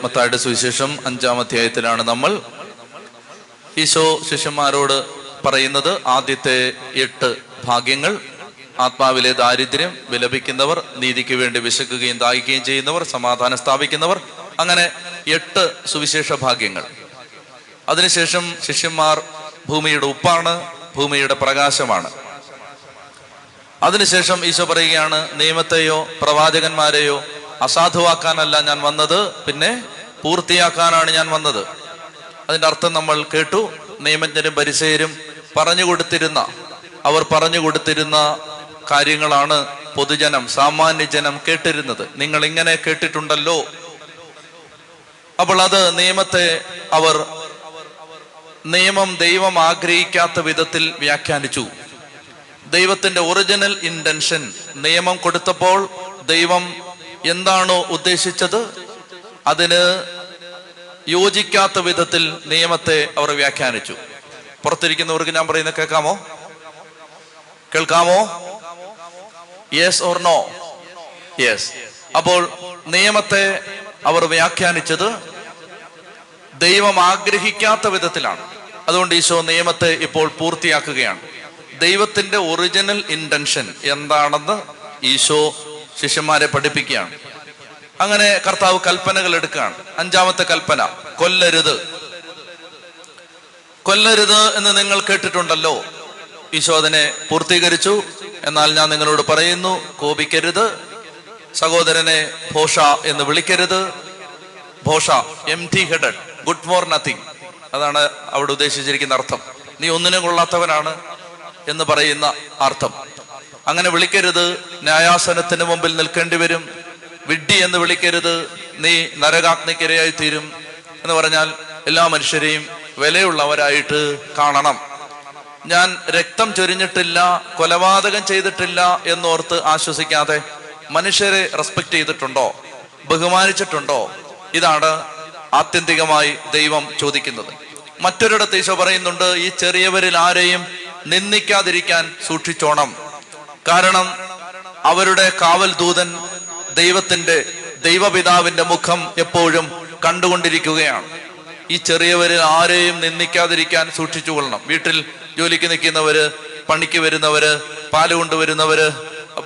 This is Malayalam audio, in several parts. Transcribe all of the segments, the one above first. മത്തായിയുടെ സുവിശേഷം 5-ാം അധ്യായത്തിലാണ് നമ്മൾ. ഈശോ ശിഷ്യന്മാരോട് പറയുന്നത് ആദ്യത്തെ 8 ഭാഗ്യങ്ങൾ: ആത്മാവിലെ ദാരിദ്ര്യം, വിലപിക്കുന്നവർ, നീതിക്ക് വേണ്ടി വിശക്കുകയും ദാഹിക്കുകയും ചെയ്യുന്നവർ, സമാധാനം സ്ഥാപിക്കുന്നവർ, അങ്ങനെ 8 സുവിശേഷ ഭാഗ്യങ്ങൾ. അതിനുശേഷം ശിഷ്യന്മാർ ഭൂമിയുടെ ഉപ്പാണ്, ഭൂമിയുടെ പ്രകാശമാണ്. അതിനുശേഷം ഈശോ പറയുകയാണ്, നിയമത്തെയോ പ്രവാചകന്മാരെയോ അസാധുവാക്കാനല്ല ഞാൻ വന്നത്, പിന്നെ പൂർത്തിയാക്കാനാണ് ഞാൻ വന്നത്. അതിൻ്റെ അർത്ഥം നമ്മൾ കേട്ടു. നിയമജ്ഞരും പരിസയരും അവർ പറഞ്ഞു കൊടുത്തിരുന്ന കാര്യങ്ങളാണ് പൊതുജനം, സാമാന്യജനം കേട്ടിരുന്നത്. നിങ്ങൾ ഇങ്ങനെ കേട്ടിട്ടുണ്ടല്ലോ. അപ്പോൾ അത് നിയമത്തെ അവർ നിയമം ദൈവം ആഗ്രഹിക്കാത്ത വിധത്തിൽ വ്യാഖ്യാനിച്ചു. ദൈവത്തിന്റെ ഒറിജിനൽ ഇന്റൻഷൻ, നിയമം കൊടുത്തപ്പോൾ ദൈവം എന്താണോ ഉദ്ദേശിച്ചത് അതിന് യോജിക്കാത്ത വിധത്തിൽ നിയമത്തെ അവർ വ്യാഖ്യാനിച്ചു. പുറത്തിരിക്കുന്നവർക്ക് ഞാൻ പറയുന്നത് കേൾക്കാമോ? Yes or no? യെസ്. അപ്പോൾ നിയമത്തെ അവർ വ്യാഖ്യാനിച്ചത് ദൈവം ആഗ്രഹിക്കാത്ത വിധത്തിലാണ്. അതുകൊണ്ട് ഈശോ നിയമത്തെ ഇപ്പോൾ പൂർത്തിയാക്കുകയാണ്. ദൈവത്തിന്റെ ഒറിജിനൽ ഇന്റൻഷൻ എന്താണെന്ന് ഈശോ ശിഷ്യന്മാരെ പഠിപ്പിക്കുകയാണ്. അങ്ങനെ കർത്താവ് കൽപ്പനകൾ എടുക്കുകയാണ്. 5-ാമത്തെ കൽപ്പന: കൊല്ലരുത്. കൊല്ലരുത് എന്ന് നിങ്ങൾ കേട്ടിട്ടുണ്ടല്ലോ. ഈശോ അതിനെ പൂർത്തീകരിച്ചു. എന്നാൽ ഞാൻ നിങ്ങളോട് പറയുന്നു, കോപിക്കരുത്, സഹോദരനെ ഭോഷ എന്ന് വിളിക്കരുത്. ഭോഷ, empty headed, good for nothing, അതാണ് അവിടെ ഉദ്ദേശിച്ചിരിക്കുന്ന അർത്ഥം. നീ ഒന്നിനും കൊള്ളാത്തവനാണ് എന്ന് പറയുന്ന അർത്ഥം. അങ്ങനെ വിളിക്കരുത്. ന്യായാസനത്തിന് മുമ്പിൽ നിൽക്കേണ്ടി വരും. വിഡ്ഢി എന്ന് വിളിക്കരുത്, നീ നരകാഗ്നിക്കിരയായി തീരും എന്ന് പറഞ്ഞാൽ എല്ലാ മനുഷ്യരെയും വിലയുള്ളവരായിട്ട് കാണണം. ഞാൻ രക്തം ചൊരിഞ്ഞിട്ടില്ല, കൊലപാതകം ചെയ്തിട്ടില്ല എന്നോർത്ത് ആശ്വസിക്കാതെ മനുഷ്യരെ റെസ്പെക്ട് ചെയ്തിട്ടുണ്ടോ, ബഹുമാനിച്ചിട്ടുണ്ടോ? ഇതാണ് ആത്യന്തികമായി ദൈവം ചോദിക്കുന്നത്. മറ്റൊരിടത്ത് ഈശോ പറയുന്നുണ്ട്, ഈ ചെറിയവരിൽ ആരെയും നിന്ദിക്കാതിരിക്കാൻ സൂക്ഷിച്ചോണം, കാരണം അവരുടെ കാവൽ ദൂതൻ ദൈവപിതാവിന്റെ മുഖം എപ്പോഴും കണ്ടുകൊണ്ടിരിക്കുകയാണ്. ഈ ചെറിയവരിൽ ആരെയും നിന്ദിക്കാതിരിക്കാൻ സൂക്ഷിച്ചു കൊള്ളണം. വീട്ടിൽ ജോലിക്ക് നിൽക്കുന്നവര്, പണിക്ക് വരുന്നവര്, പാല് കൊണ്ടുവരുന്നവര്,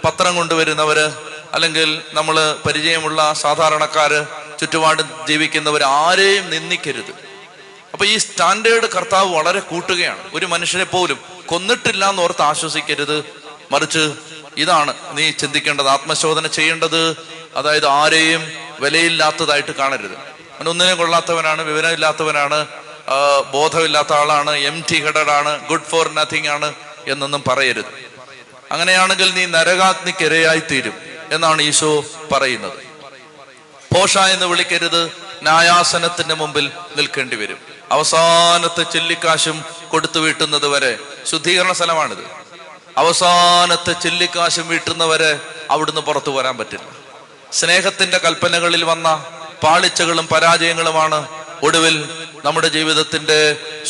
പത്രം കൊണ്ടുവരുന്നവര്, അല്ലെങ്കിൽ നമ്മൾ പരിചയമുള്ള സാധാരണക്കാര്, ചുറ്റുപാട് ജീവിക്കുന്നവർ, ആരെയും നിന്ദിക്കരുത്. അപ്പൊ ഈ സ്റ്റാൻഡേർഡ് കർത്താവ് വളരെ കൂട്ടുകയാണ്. ഒരു മനുഷ്യനെ പോലും കൊന്നിട്ടില്ല എന്ന് ഓർത്ത് ആശ്വസിക്കരുത്, മറിച്ച് ഇതാണ് നീ ചിന്തിക്കേണ്ടത്, ആത്മശോധന ചെയ്യേണ്ടത്. അതായത് ആരെയും വിലയില്ലാത്തതായിട്ട് കാണരുത്. അവൻ ഒന്നിനെ കൊള്ളാത്തവനാണ്, വിവരമില്ലാത്തവനാണ്, ബോധമില്ലാത്ത ആളാണ്, എംപ്റ്റി ഹെഡഡ് ആണ്, ഗുഡ് ഫോർ നത്തിങ് ആണ് എന്നൊന്നും പറയരുത്. അങ്ങനെയാണെങ്കിൽ നീ നരകാഗ്നിക്കിരയായി തീരും എന്നാണ് ഈശോ പറയുന്നത്. ഭോഷ എന്ന് വിളിക്കരുത്, ന്യായാസനത്തിന്റെ മുമ്പിൽ നിൽക്കേണ്ടി വരും. അവസാനത്തെ ചില്ലിക്കാശും കൊടുത്തു വീട്ടുന്നത് വരെ, ശുദ്ധീകരണ സ്ഥലമാണിത്, അവസാനത്തെ ചില്ലിക്കാശും വീട്ടുന്നവരെ അവിടുന്ന് പുറത്തു വരാൻ പറ്റില്ല. സ്നേഹത്തിന്റെ കൽപ്പനകളിൽ വന്ന പാളിച്ചകളും പരാജയങ്ങളുമാണ് ഒടുവിൽ നമ്മുടെ ജീവിതത്തിന്റെ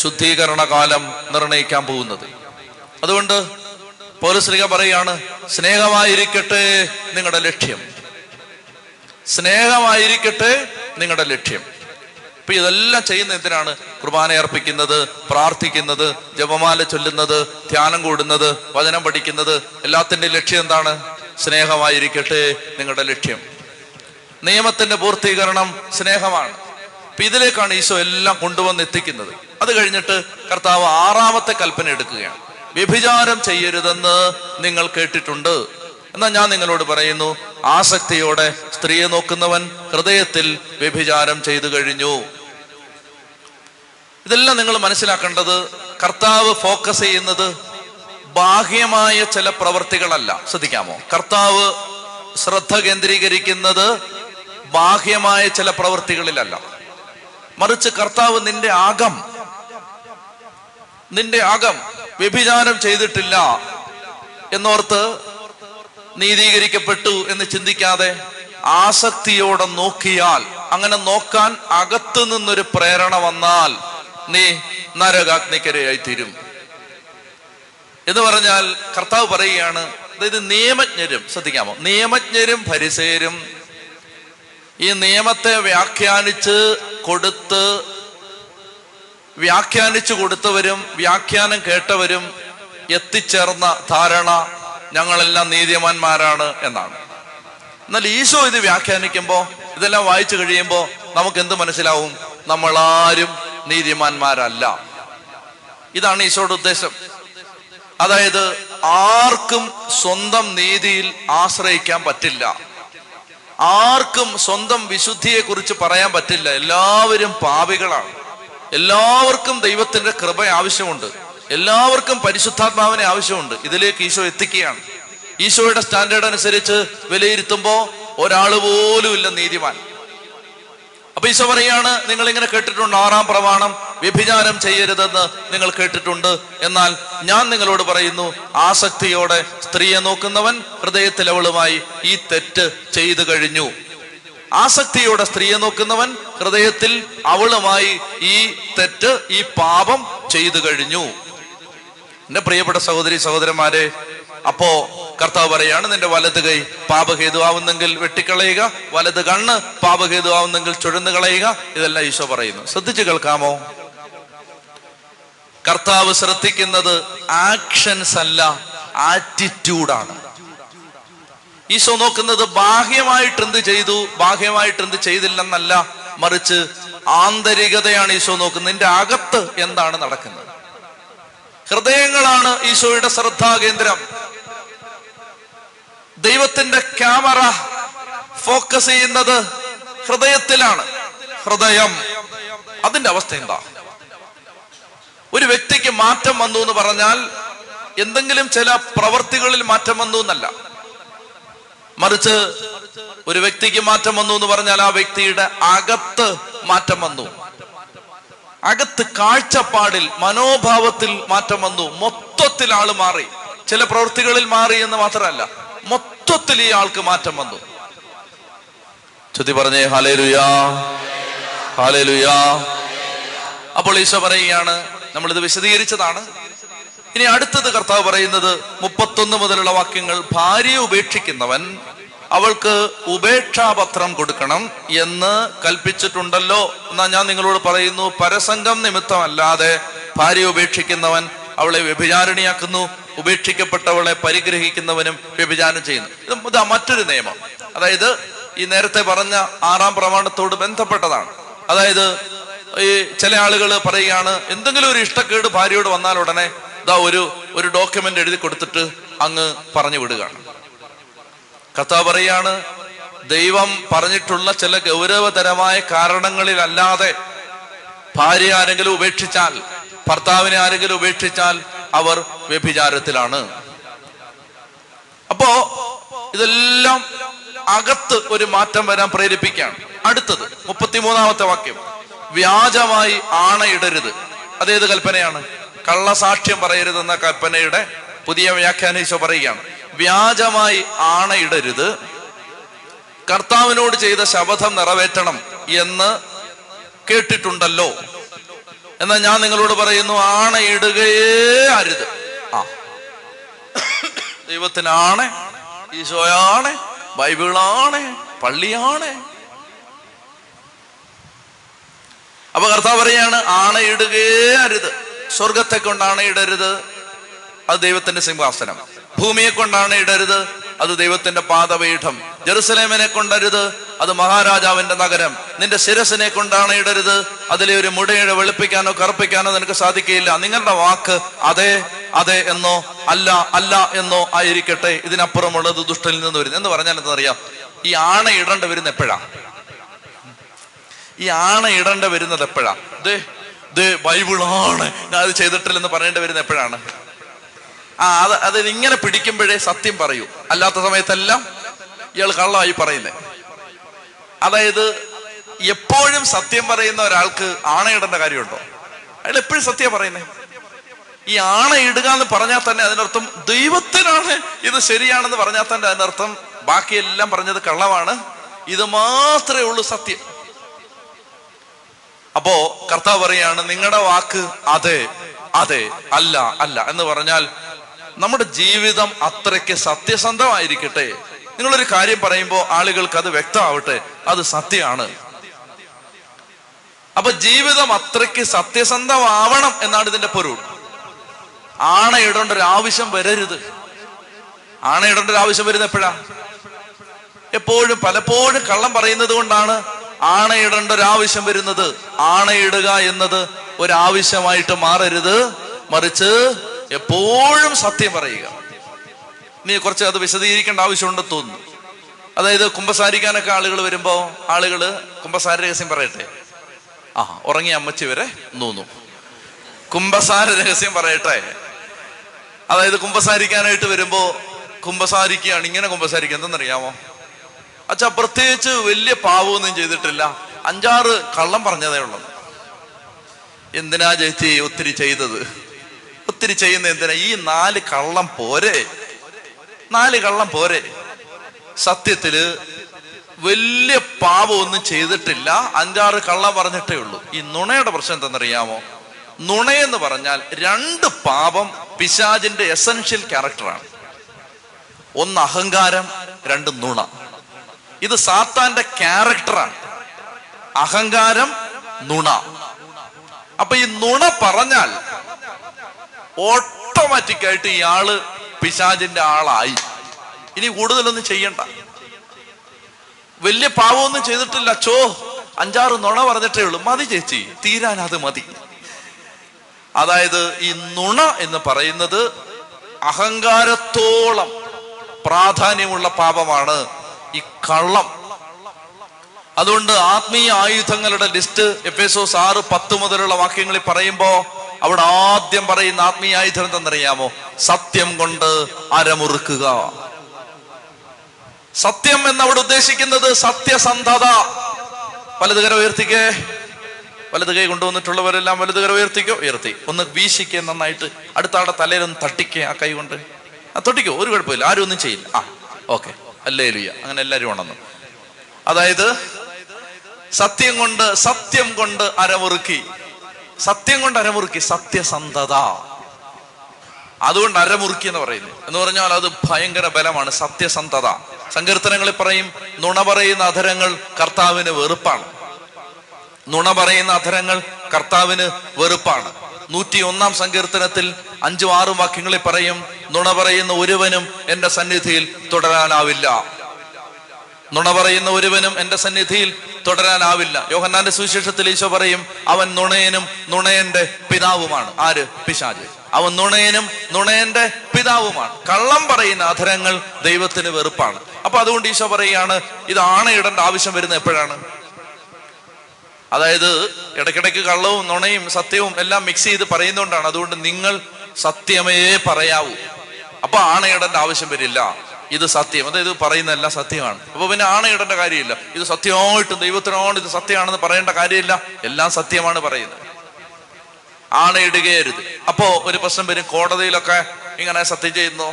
ശുദ്ധീകരണ കാലം നിർണയിക്കാൻ പോകുന്നത്. അതുകൊണ്ട് പൗലോസ്ലീഹ പറയാണ്, സ്നേഹമായിരിക്കട്ടെ നിങ്ങളുടെ ലക്ഷ്യം. ഇപ്പൊ ഇതെല്ലാം ചെയ്യുന്ന എന്തിനാണ്? കുർബാന അർപ്പിക്കുന്നത്, പ്രാർത്ഥിക്കുന്നത്, ജപമാല ചൊല്ലുന്നത്, ധ്യാനം കൂടുന്നത്, വചനം പഠിക്കുന്നത്, എല്ലാത്തിന്റെ ലക്ഷ്യം എന്താണ്? സ്നേഹമായിരിക്കട്ടെ നിങ്ങളുടെ ലക്ഷ്യം. നിയമത്തിന്റെ പൂർത്തീകരണം സ്നേഹമാണ്. ഇപ്പൊ ഇതിലേക്കാണ് ഈശോ എല്ലാം കൊണ്ടുവന്ന് എത്തിക്കുന്നത്. അത് കഴിഞ്ഞിട്ട് കർത്താവ് 6-ാമത്തെ കൽപ്പന എടുക്കുകയാണ്. വ്യഭിചാരം ചെയ്യരുതെന്ന് നിങ്ങൾ കേട്ടിട്ടുണ്ട്, എന്നാൽ ഞാൻ നിങ്ങളോട് പറയുന്നു, ആസക്തിയോടെ സ്ത്രീയെ നോക്കുന്നവൻ ഹൃദയത്തിൽ വ്യഭിചാരം ചെയ്തു കഴിഞ്ഞു. ഇതെല്ലാം നിങ്ങൾ മനസ്സിലാക്കേണ്ടത്. കർത്താവ് ഫോക്കസ് ചെയ്യുന്നത് ബാഹ്യമായ ചില പ്രവൃത്തികളല്ല. ശ്രദ്ധിക്കാമോ? കർത്താവ് ശ്രദ്ധ കേന്ദ്രീകരിക്കുന്നത് ബാഹ്യമായ ചില പ്രവൃത്തികളിലല്ല, മറിച്ച് കർത്താവ് നിന്റെ അകം വ്യഭിചാരം ചെയ്തിട്ടില്ല എന്നോർത്ത് നീതീകരിക്കപ്പെട്ടു എന്ന് ചിന്തിക്കാതെ ആസക്തിയോടെ നോക്കിയാൽ, അങ്ങനെ നോക്കാൻ അകത്തു നിന്നൊരു പ്രേരണ വന്നാൽ നീ നരകാഗ്നിക്കരയായി തീരും എന്ന് പറഞ്ഞാൽ കർത്താവ് പറയുകയാണ്. അതായത് നിയമജ്ഞരും, ശ്രദ്ധിക്കാമോ, നിയമജ്ഞരും പരിസയരും ഈ നിയമത്തെ വ്യാഖ്യാനിച്ചു കൊടുത്തവരും വ്യാഖ്യാനം കേട്ടവരും എത്തിച്ചേർന്ന ധാരണ ഞങ്ങളെല്ലാം നീതിമാന്മാരാണ് എന്നാണ്. എന്നാൽ ഈശോ ഇത് വ്യാഖ്യാനിക്കുമ്പോൾ, ഇതെല്ലാം വായിച്ചു കഴിയുമ്പോൾ നമുക്ക് എന്ത് മനസ്സിലാവും? നമ്മളാരും നീതിമാന്മാരല്ല. ഇതാണ് ഈശോയുടെ ഉദ്ദേശം. അതായത് ആർക്കും സ്വന്തം നീതിയിൽ ആശ്രയിക്കാൻ പറ്റില്ല, ആർക്കും സ്വന്തം വിശുദ്ധിയെ കുറിച്ച് പറയാൻ പറ്റില്ല. എല്ലാവരും പാപികളാണ്, എല്ലാവർക്കും ദൈവത്തിന്റെ കൃപ ആവശ്യമുണ്ട്, എല്ലാവർക്കും പരിശുദ്ധാത്മാവിനെ ആവശ്യമുണ്ട്. ഇതിലേക്ക് ഈശോ എത്തിക്കുകയാണ്. ഈശോയുടെ സ്റ്റാൻഡേർഡ് അനുസരിച്ച് വിലയിരുത്തുമ്പോൾ ഒരാൾ പോലും ഇല്ല നീതിമാൻ. അപ്പൊ ഈശോ പറയാണ്, നിങ്ങൾ ഇങ്ങനെ കേട്ടിട്ടുണ്ട്, 6-ാം പ്രമാണം വ്യഭിചാരം ചെയ്യരുതെന്ന് നിങ്ങൾ കേട്ടിട്ടുണ്ട്. എന്നാൽ ഞാൻ നിങ്ങളോട് പറയുന്നു, ആസക്തിയോടെ സ്ത്രീയെ നോക്കുന്നവൻ ഹൃദയത്തിൽ അവളുമായി ഈ തെറ്റ് ചെയ്തു കഴിഞ്ഞു. ആസക്തിയോടെ സ്ത്രീയെ നോക്കുന്നവൻ ഹൃദയത്തിൽ അവളുമായി ഈ തെറ്റ്, ഈ പാപം ചെയ്തു കഴിഞ്ഞു. എന്റെ പ്രിയപ്പെട്ട സഹോദരി സഹോദരന്മാരെ, അപ്പോ കർത്താവ് പറയാണ്, നിന്റെ വലത് കൈ പാപഹേതുവാവുന്നെങ്കിൽ വെട്ടിക്കളയുക, വലത് കണ്ണ് പാപഹേതുവാവുന്നെങ്കിൽ ചുഴന്നു കളയുക. ഇതെല്ലാം ഈശോ പറയുന്നു. ശ്രദ്ധിച്ചു കേൾക്കാമോ? കർത്താവ് ശ്രദ്ധിക്കുന്നത് ആക്ഷൻസ് അല്ല, ആറ്റിറ്റ്യൂഡാണ്. ഈശോ നോക്കുന്നത് ബാഹ്യമായിട്ട് എന്ത് ചെയ്തു, ബാഹ്യമായിട്ട് എന്ത് ചെയ്തില്ലെന്നല്ല, മറിച്ച് ആന്തരികതയാണ് ഈശോ നോക്കുന്നത്. നിന്റെ അകത്ത് എന്താണ് നടക്കുന്നത്? ഹൃദയങ്ങളാണ് ഈശോയുടെ ശ്രദ്ധാകേന്ദ്രം. ദൈവത്തിന്റെ ക്യാമറ ഫോക്കസ് ചെയ്യുന്നത് ഹൃദയത്തിലാണ്. ഹൃദയം, അതിന്റെ അവസ്ഥ എന്താ? ഒരു വ്യക്തിക്ക് മാറ്റം വന്നു എന്ന് പറഞ്ഞാൽ എന്തെങ്കിലും ചില പ്രവൃത്തികളിൽ മാറ്റം വന്നു എന്നല്ല, മറിച്ച് ഒരു വ്യക്തിക്ക് മാറ്റം വന്നു എന്ന് പറഞ്ഞാൽ ആ വ്യക്തിയുടെ അകത്ത് മാറ്റം വന്നു, അകത്ത് കാഴ്ചപ്പാടിൽ മനോഭാവത്തിൽ മാറ്റം വന്നു, മൊത്തത്തിൽ ആള് മാറി. ചില പ്രവൃത്തികളിൽ മാറി എന്ന് മാത്രമല്ല, മൊത്തത്തിൽ ഈ ആൾക്ക് മാറ്റം വന്നു. ചുതി പറഞ്ഞേ ഹല്ലേലൂയാ, ഹല്ലേലൂയാ. അപ്പോൾ ഈശോ പറയുകയാണ്, നമ്മളിത് വിശദീകരിച്ചതാണ്. ഇനി അടുത്തത് കർത്താവ് പറയുന്നത് 31 മുതലുള്ള വാക്യങ്ങൾ, ഭാര്യയെ ഉപേക്ഷിക്കുന്നവൻ അവൾക്ക് ഉപേക്ഷാപത്രം കൊടുക്കണം എന്ന് കൽപ്പിച്ചിട്ടുണ്ടല്ലോ. എന്നാ ഞാൻ നിങ്ങളോട് പറയുന്നു, പരസംഗം നിമിത്തമല്ലാതെ ഭാര്യയെ ഉപേക്ഷിക്കുന്നവൻ അവളെ വ്യഭിചാരിണിയാക്കുന്നു, ഉപേക്ഷിക്കപ്പെട്ടവളെ പരിഗ്രഹിക്കുന്നവനും വ്യഭിചാരം ചെയ്യുന്നു. ഇതാ മറ്റൊരു നിയമം. അതായത് ഈ നേരത്തെ പറഞ്ഞ 6-ാം പ്രമാണത്തോട് ബന്ധപ്പെട്ടതാണ്. അതായത് ഈ ചില ആളുകൾ പറയുകയാണ്, എന്തെങ്കിലും ഒരു ഇഷ്ടക്കേട് ഭാര്യയോട് വന്നാൽ ഉടനെ ഇതാ ഒരു ഡോക്യുമെന്റ് എഴുതി കൊടുത്തിട്ട് അങ്ങ് പറഞ്ഞു വിടുകയാണ്. കർത്താവ് പറയാണ്, ദൈവം പറഞ്ഞിട്ടുള്ള ചില ഗൗരവതരമായ കാരണങ്ങളിലല്ലാതെ ഭാര്യ ആരെങ്കിലും ഉപേക്ഷിച്ചാൽ, ഭർത്താവിനെ ആരെങ്കിലും ഉപേക്ഷിച്ചാൽ അവർ വ്യഭിചാരത്തിലാണ്. അപ്പോ ഇതെല്ലാം അകത്ത് ഒരു മാറ്റം വരാൻ പ്രേരിപ്പിക്കുകയാണ്. അടുത്തത് 33-ാമത്തെ വാക്യം, വ്യാജമായി ആണയിടരുത്. അതേത് കൽപ്പനയാണ്? കള്ളസാക്ഷ്യം പറയരുതെന്ന കൽപ്പനയുടെ പുതിയ വ്യാഖ്യാനം ഈശോ പറയുകയാണ്. വ്യാജമായി ആണയിടരുത്, കർത്താവിനോട് ചെയ്ത ശപഥം നിറവേറ്റണം എന്ന് കേട്ടിട്ടുണ്ടല്ലോ. എന്നാൽ ഞാൻ നിങ്ങളോട് പറയുന്നു, ആണയിടുകയേ അരുത്. ദൈവത്തിനാണ്, ഈശോയാണ്, ബൈബിളാണ്, പള്ളിയാണ്. അപ്പൊ കർത്താവ് പറയാണ്, ആണയിടുകയേ അരുത്. സ്വർഗത്തെ കൊണ്ടാണ് ഇടരുത്, അത് ദൈവത്തിന്റെ സിംഹാസനം. ഭൂമിയെ കൊണ്ടാണ് ഇടരുത്, അത് ദൈവത്തിന്റെ പാദപീഠം. ജെറുസലേമിനെ കൊണ്ടരുത്, അത് മഹാരാജാവിന്റെ നഗരം. നിന്റെ ശിരസിനെ കൊണ്ടാണ് ഇടരുത്, അതിലെ ഒരു മുടയുടെ വെളുപ്പിക്കാനോ കറുപ്പിക്കാനോ നിനക്ക് സാധിക്കുകയില്ല. നിങ്ങളുടെ വാക്ക് അതെ അതെ എന്നോ അല്ല അല്ല എന്നോ ആയിരിക്കട്ടെ. ഇതിനപ്പുറമുള്ളത് ദുഷ്ടനിൽ നിന്ന് വരുന്നത് എന്ന് പറഞ്ഞാൽ എന്താണെന്നറിയാം? ഈ ആണ ഇടേണ്ട വരുന്ന എപ്പോഴാ? ഈ ആണ ഇടേണ്ട വരുന്നത് എപ്പോഴാ? ബൈബിളാണ്, ഞാൻ അത് ചെയ്തിട്ടില്ലെന്ന് പറയേണ്ടി വരുന്ന എപ്പോഴാണ്? അത് ഇങ്ങനെ പിടിക്കുമ്പോഴേ സത്യം പറയൂ, അല്ലാത്ത സമയത്തെല്ലാം ഇയാൾ കള്ളമായി പറയുന്നേ. അതായത് എപ്പോഴും സത്യം പറയുന്ന ഒരാൾക്ക് ആണയിടേണ്ട കാര്യമുണ്ടോ? അയാൾ എപ്പോഴും സത്യം പറയുന്നേ. ഈ ആണയിടുക എന്ന് പറഞ്ഞാൽ തന്നെ അതിനർത്ഥം ദൈവത്തിനാണ് ഇത് ശരിയാണെന്ന് പറഞ്ഞാൽ തന്നെ അതിനർത്ഥം ബാക്കിയെല്ലാം പറഞ്ഞത് കള്ളമാണ്, ഇത് മാത്രമേ ഉള്ളൂ സത്യം. അപ്പോ കർത്താവ് പറയാണ്, നിങ്ങളുടെ വാക്ക് അതെ അതെ അല്ല അല്ല എന്ന് പറഞ്ഞാൽ നമ്മുടെ ജീവിതം അത്രയ്ക്ക് സത്യസന്ധമായിരിക്കട്ടെ, നിങ്ങളൊരു കാര്യം പറയുമ്പോൾ ആളുകൾക്ക് അത് വ്യക്തമാവട്ടെ, അത് സത്യമാണ്. അപ്പൊ ജീവിതം അത്രയ്ക്ക് സത്യസന്ധമാവണം എന്നാണ് ഇതിന്റെ പൊരുൾ. ആണയിടേണ്ട ഒരു ആവശ്യം വരരുത്. ആണയിടേണ്ട ഒരു ആവശ്യം വരുന്നത് എപ്പോഴാ? എപ്പോഴും പലപ്പോഴും കള്ളം പറയുന്നത് കൊണ്ടാണ് ആണയിടേണ്ട ഒരു ആവശ്യം വരുന്നത്. ആണയിടുക എന്നത് ഒരാവശ്യമായിട്ട് മാറരുത്, മറിച്ച് എപ്പോഴും സത്യം പറയുക. ഇനി കുറച്ച് അത് വിശദീകരിക്കേണ്ട ആവശ്യമുണ്ടെന്ന് തോന്നുന്നു. അതായത് കുമ്പസാരിക്കാനൊക്കെ ആളുകൾ വരുമ്പോൾ ആളുകള് കുമ്പസാര രഹസ്യം പറയട്ടെ, ആ ഉറങ്ങിയ അമ്മച്ചി വരെ നോന്നു കുമ്പസാര രഹസ്യം പറയട്ടെ. അതായത് കുമ്പസാരിക്കാനായിട്ട് വരുമ്പോ കുമ്പസാരിക്കുകയാണ്, ഇങ്ങനെ കുമ്പസാരിക്കുക. എന്തെന്നറിയാമോ അച്ഛാ, പ്രത്യേകിച്ച് വലിയ പാവമൊന്നും ചെയ്തിട്ടില്ല, 5-6 കള്ളം പറഞ്ഞതേ ഉള്ളത്. എന്തിനാ ചേച്ചി ഒത്തിരി ചെയ്തത്? ഒത്തിരി ചെയ്യുന്ന എന്തിനാ? ഈ 4 കള്ളം പോരെ? 4 കള്ളം പോരെ? സത്യത്തില് വലിയ പാപമൊന്നും ചെയ്തിട്ടില്ല, 5-6 കള്ളം പറഞ്ഞിട്ടേ ഉള്ളൂ. ഈ നുണയുടെ പ്രശ്നം എന്തെന്നറിയാമോ? നുണയെന്ന് പറഞ്ഞാൽ 2 പാപം പിശാചിന്റെ എസൻഷ്യൽ ക്യാരക്ടറാണ്. ഒന്ന് അഹങ്കാരം, 2 നുണ. ഇത് സാത്താന്റെ ക്യാരക്ടറാണ്, അഹങ്കാരം, നുണ. അപ്പൊ ഈ നുണ പറഞ്ഞാൽ ഓട്ടോമാറ്റിക്കായിട്ട് ഇയാള് പിശാചിന്റെ ആളായി. ഇനി കൂടുതലൊന്നും ചെയ്യണ്ട, വലിയ പാവമൊന്നും ചെയ്തിട്ടില്ല, ചോ 5-6 നുണ പറഞ്ഞിട്ടേ ഉള്ളൂ, മതി ചേച്ചി, തീരാൻ അത് മതി. അതായത് ഈ നുണ എന്ന് പറയുന്നത് അഹങ്കാരത്തോളം പ്രാധാന്യമുള്ള പാപമാണ് ഈ കള്ളം. അതുകൊണ്ട് ആത്മീയ ആയുധങ്ങളുടെ ലിസ്റ്റ് എഫേസോസ് 6:10 മുതലുള്ള വാക്യങ്ങളിൽ പറയുമ്പോ അവിടെ ആദ്യം പറയുന്ന ആത്മീയ ആയുധം എന്തെന്നറിയാമോ? സത്യം കൊണ്ട് അരമുറുക്കുക. സത്യം എന്നവിടെ ഉദ്ദേശിക്കുന്നത് സത്യസന്ധത. വലത് കര ഉയർത്തിക്കേ. വലത് കൈ കൊണ്ടുവന്നിട്ടുള്ളവരെല്ലാം വലത് കര ഉയർത്തിക്കോ. ഉയർത്തി. ഒന്ന് വീശിക്കേ നന്നായിട്ട്, അടുത്ത ആളുടെ തലയിലൊന്ന് തട്ടിക്കേ ആ കൈ കൊണ്ട്. ആ തട്ടിക്കോ, ഒരു കുഴപ്പമില്ല, ആരും ഒന്നും ചെയ്യില്ല. ആ ഓക്കെ, ഹല്ലേലൂയ. അങ്ങനെ എല്ലാവരും ഉണ്ടെന്ന്. അതായത് സത്യം കൊണ്ട് അരമുറുക്കി. സത്യം കൊണ്ട് അരമുറുക്കി, സത്യസന്ധത. അതുകൊണ്ട് അരമുറുക്കി എന്ന് പറയുന്നത് എന്ന് പറഞ്ഞാൽ അത് ഭയങ്കര ബലമാണ്, സത്യസന്ധത. സങ്കീർത്തനങ്ങളിൽ പറയും, നുണ പറയുന്ന അധരങ്ങൾ കർത്താവിന് വെറുപ്പാണ്. നുണ പറയുന്ന അധരങ്ങൾ കർത്താവിന് വെറുപ്പാണ്. 101 സങ്കീർത്തനത്തിൽ 5-6 വാക്യങ്ങളിൽ പറയും, നുണ പറയുന്ന ഒരുവനും എന്റെ സന്നിധിയിൽ തുടരാനാവില്ല. നുണ പറയുന്ന ഒരുവനും എന്റെ സന്നിധിയിൽ തുടരാനാവില്ല. യോഹന്നാന്റെ സുവിശേഷത്തിൽ ഈശോ പറയും, അവൻ നുണയനും നുണയന്റെ പിതാവുമാണ്. ആര്? പിശാച്. അവൻ നുണയനും നുണയന്റെ പിതാവുമാണ്. കള്ളം പറയുന്ന അധരങ്ങൾ ദൈവത്തിന് വെറുപ്പാണ്. അപ്പൊ അതുകൊണ്ട് ഈശോ പറയുകയാണ്, ഇത് ആണയിടേണ്ട ആവശ്യം വരുന്നത് എപ്പോഴാണ്? അതായത് ഇടയ്ക്കിടയ്ക്ക് കള്ളവും നുണയും സത്യവും എല്ലാം മിക്സ് ചെയ്ത് പറയുന്നതുകൊണ്ടാണ്. അതുകൊണ്ട് നിങ്ങൾ സത്യമേ പറയാവൂ, അപ്പൊ ആണയിടേണ്ട ആവശ്യം വരില്ല. ഇത് സത്യം, അതായത് പറയുന്നതെല്ലാം സത്യമാണ്. അപ്പൊ പിന്നെ ആണയിടേണ്ട കാര്യമില്ല. ഇത് സത്യമായിട്ടും ദൈവത്തിനോട് ഇത് സത്യമാണെന്ന് പറയേണ്ട കാര്യമില്ല, എല്ലാം സത്യമാണ് പറയുന്നത്. ആണയിടുകയരുത്. അപ്പോ ഒരു പ്രശ്നം വരും, കോടതിയിലൊക്കെ ഇങ്ങനെ സത്യം ചെയ്യുന്നു.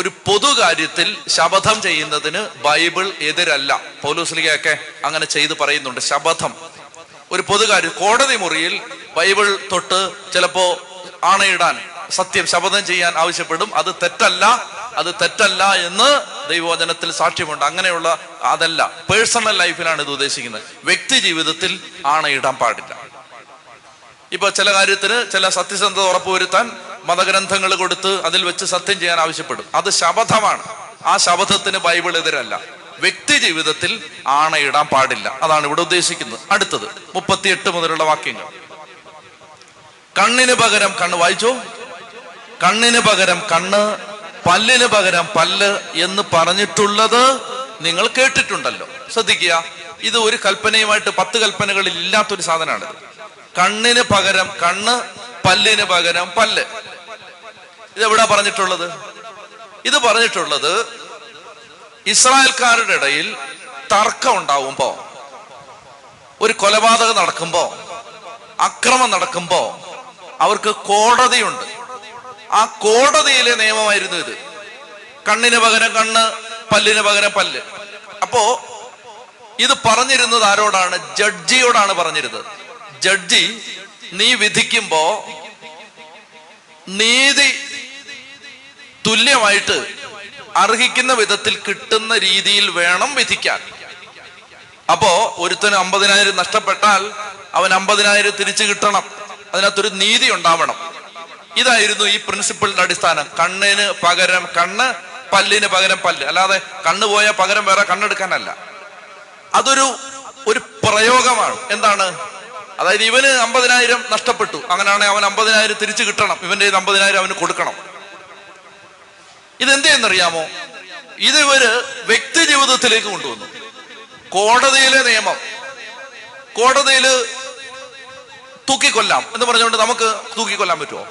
ഒരു പൊതുകാര്യത്തിൽ ശപഥം ചെയ്യുന്നതിന് ബൈബിൾ എതിരല്ല. പൗലോസ്ലിഗയൊക്കെ അങ്ങനെ ചെയ്ത് പറയുന്നുണ്ട്. ശപഥം ഒരു പൊതുകാര്യം, കോടതി മുറിയിൽ ബൈബിൾ തൊട്ട് ചിലപ്പോ ആണയിടാൻ, സത്യം ശപഥം ചെയ്യാൻ ആവശ്യപ്പെടും. അത് തെറ്റല്ല എന്ന് ദൈവവചനത്തിൽ സാക്ഷ്യമുണ്ട്. അങ്ങനെയുള്ള അതല്ല, പേഴ്സണൽ ലൈഫിലാണ് ഇത് ഉദ്ദേശിക്കുന്നത്. വ്യക്തി ജീവിതത്തിൽ ആണയിടാൻ പാടില്ല. ഇപ്പൊ ചില കാര്യത്തിന് ചില സത്യസന്ധത ഉറപ്പുവരുത്താൻ മതഗ്രന്ഥങ്ങൾ കൊടുത്ത് അതിൽ വെച്ച് സത്യം ചെയ്യാൻ ആവശ്യപ്പെടും. അത് ശപഥമാണ്. ആ ശപഥത്തിന് ബൈബിൾ എതിരല്ല. വ്യക്തി ജീവിതത്തിൽ ആണയിടാൻ പാടില്ല, അതാണ് ഇവിടെ ഉദ്ദേശിക്കുന്നത്. അടുത്തത് 38 മുതലുള്ള വാക്യങ്ങൾ. കണ്ണിന് പകരം കണ്ണ്. വായിച്ചോ. കണ്ണിന് പകരം കണ്ണ്, പല്ലിന് പകരം പല്ല് എന്ന് പറഞ്ഞിട്ടുള്ളത് നിങ്ങൾ കേട്ടിട്ടുണ്ടല്ലോ. ശ്രദ്ധിക്കുക, ഇത് ഒരു കൽപ്പനയുമായിട്ട് 10 കൽപ്പനകളിൽ ഇല്ലാത്തൊരു സാധനമാണ്. കണ്ണിന് പകരം കണ്ണ്, പല്ലിന് പകരം പല്ല്. ഇതെവിടാ പറഞ്ഞിട്ടുള്ളത്? ഇത് പറഞ്ഞിട്ടുള്ളത് ഇസ്രായേൽക്കാരുടെ ഇടയിൽ തർക്കം ഉണ്ടാവുമ്പോ, ഒരു കൊലപാതകം നടക്കുമ്പോ, അക്രമം നടക്കുമ്പോ അവർക്ക് കോടതിയുണ്ട്. ആ കോടതിയിലെ നിയമമായിരുന്നു ഇത്. കണ്ണിന് പകരം കണ്ണ്, പല്ലിന് പകരം പല്ല്. അപ്പോ ഇത് പറഞ്ഞിരുന്നത് ആരോടാണ്? ജഡ്ജിയോടാണ് പറഞ്ഞിരുന്നത്. ജഡ്ജി, നീ വിധിക്കുമ്പോ നീതി തുല്യമായിട്ട് അർഹിക്കുന്ന വിധത്തിൽ കിട്ടുന്ന രീതിയിൽ വേണം വിധിക്കാൻ. അപ്പോ ഒരുത്തന് 50,000 നഷ്ടപ്പെട്ടാൽ അവൻ 50,000 തിരിച്ചു കിട്ടണം, അതിനകത്തൊരു നീതി ഉണ്ടാവണം. ഇതായിരുന്നു ഈ പ്രിൻസിപ്പിളിന്റെ അടിസ്ഥാനം. കണ്ണിന് പകരം കണ്ണ്, പല്ലിന് പകരം പല്ല്, അല്ലാതെ കണ്ണ് പോയ പകരം വേറെ കണ്ണെടുക്കാനല്ല. അതൊരു പ്രയോഗമാണ്. എന്താണ്? അതായത് ഇവന് 50,000 നഷ്ടപ്പെട്ടു, അങ്ങനെയാണെങ്കിൽ അവൻ 50,000 തിരിച്ചു കിട്ടണം, ഇവന്റെ 50,000 അവന് കൊടുക്കണം. ഇതെന്തെന്നറിയാമോ? ഇത് ഇവര് വ്യക്തി ജീവിതത്തിലേക്ക് കൊണ്ടുവന്നു. കോടതിയിലെ നിയമം, കോടതിയിൽ തൂക്കിക്കൊല്ലാം എന്ന് പറഞ്ഞുകൊണ്ട് നമുക്ക് തൂക്കിക്കൊല്ലാൻ പറ്റുമോ?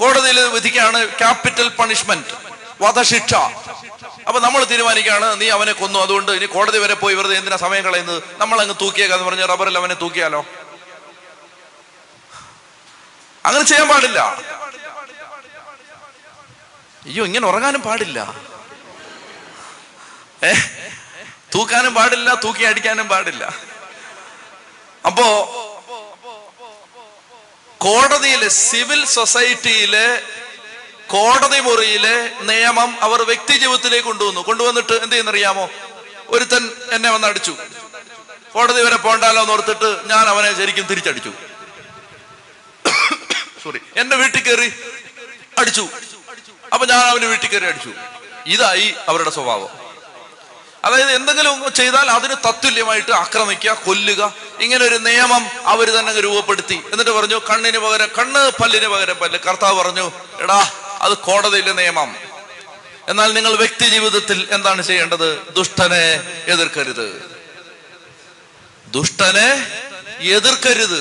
കോടതിയിൽ വിധിക്കാണ് ക്യാപിറ്റൽ പണിഷ്മെന്റ്, വധശിക്ഷ. അപ്പൊ നമ്മൾ തീരുമാനിക്കുകയാണ് നീ അവനെ കൊന്നു, അതുകൊണ്ട് ഇനി കോടതി വരെ പോയി വെറുതെ എന്തിനാ സമയം കളയുന്നത്, നമ്മൾ അങ്ങ് തൂക്കിയേക്കാന്ന് പറഞ്ഞ് റബ്ബറിൽ അവനെ തൂക്കിയാലോ? അങ്ങനെ ചെയ്യാൻ പാടില്ല. അയ്യോ, ഇങ്ങനെ ഉറങ്ങാനും പാടില്ല, തൂക്കാനും പാടില്ല, തൂക്കി അടിക്കാനും പാടില്ല. അപ്പോ കോടതിയിലെ, സിവിൽ സൊസൈറ്റിയിലെ കോടതി മുറിയിലെ നിയമം അവർ വ്യക്തി ജീവിതത്തിലേക്ക് കൊണ്ടുവന്നിട്ട് എന്ത് ചെയ്യുന്നറിയാമോ? ഒരുത്തൻ എന്നെ വന്ന് അടിച്ചു, കോടതി വരെ പോകണ്ടല്ലോ എന്ന് ഓർത്തിട്ട് ഞാൻ അവനെ ശരിക്കും തിരിച്ചടിച്ചു, സോറി, എന്റെ വീട്ടിൽ കയറി അടിച്ചു, അപ്പൊ ഞാൻ അവന്റെ വീട്ടിൽ കയറി അടിച്ചു. ഇതായി അവരുടെ സ്വഭാവം. അതായത് എന്തെങ്കിലും ചെയ്താൽ അതിന് തത്തുല്യമായിട്ട് ആക്രമിക്കുക, കൊല്ലുക. ഇങ്ങനെ ഒരു നിയമം അവർ തന്നെ രൂപപ്പെടുത്തി. എന്നിട്ട് പറഞ്ഞു കണ്ണിന് പകരം കണ്ണ്, പല്ലിന് പകരം പല്ല്. കർത്താവ് പറഞ്ഞു എടാ, അത് കോടതിയിലെ നിയമം, എന്നാൽ നിങ്ങൾ വ്യക്തി ജീവിതത്തിൽ എന്താണ് ചെയ്യേണ്ടത്? ദുഷ്ടനെ എതിർക്കരുത്, ദുഷ്ടനെ എതിർക്കരുത്.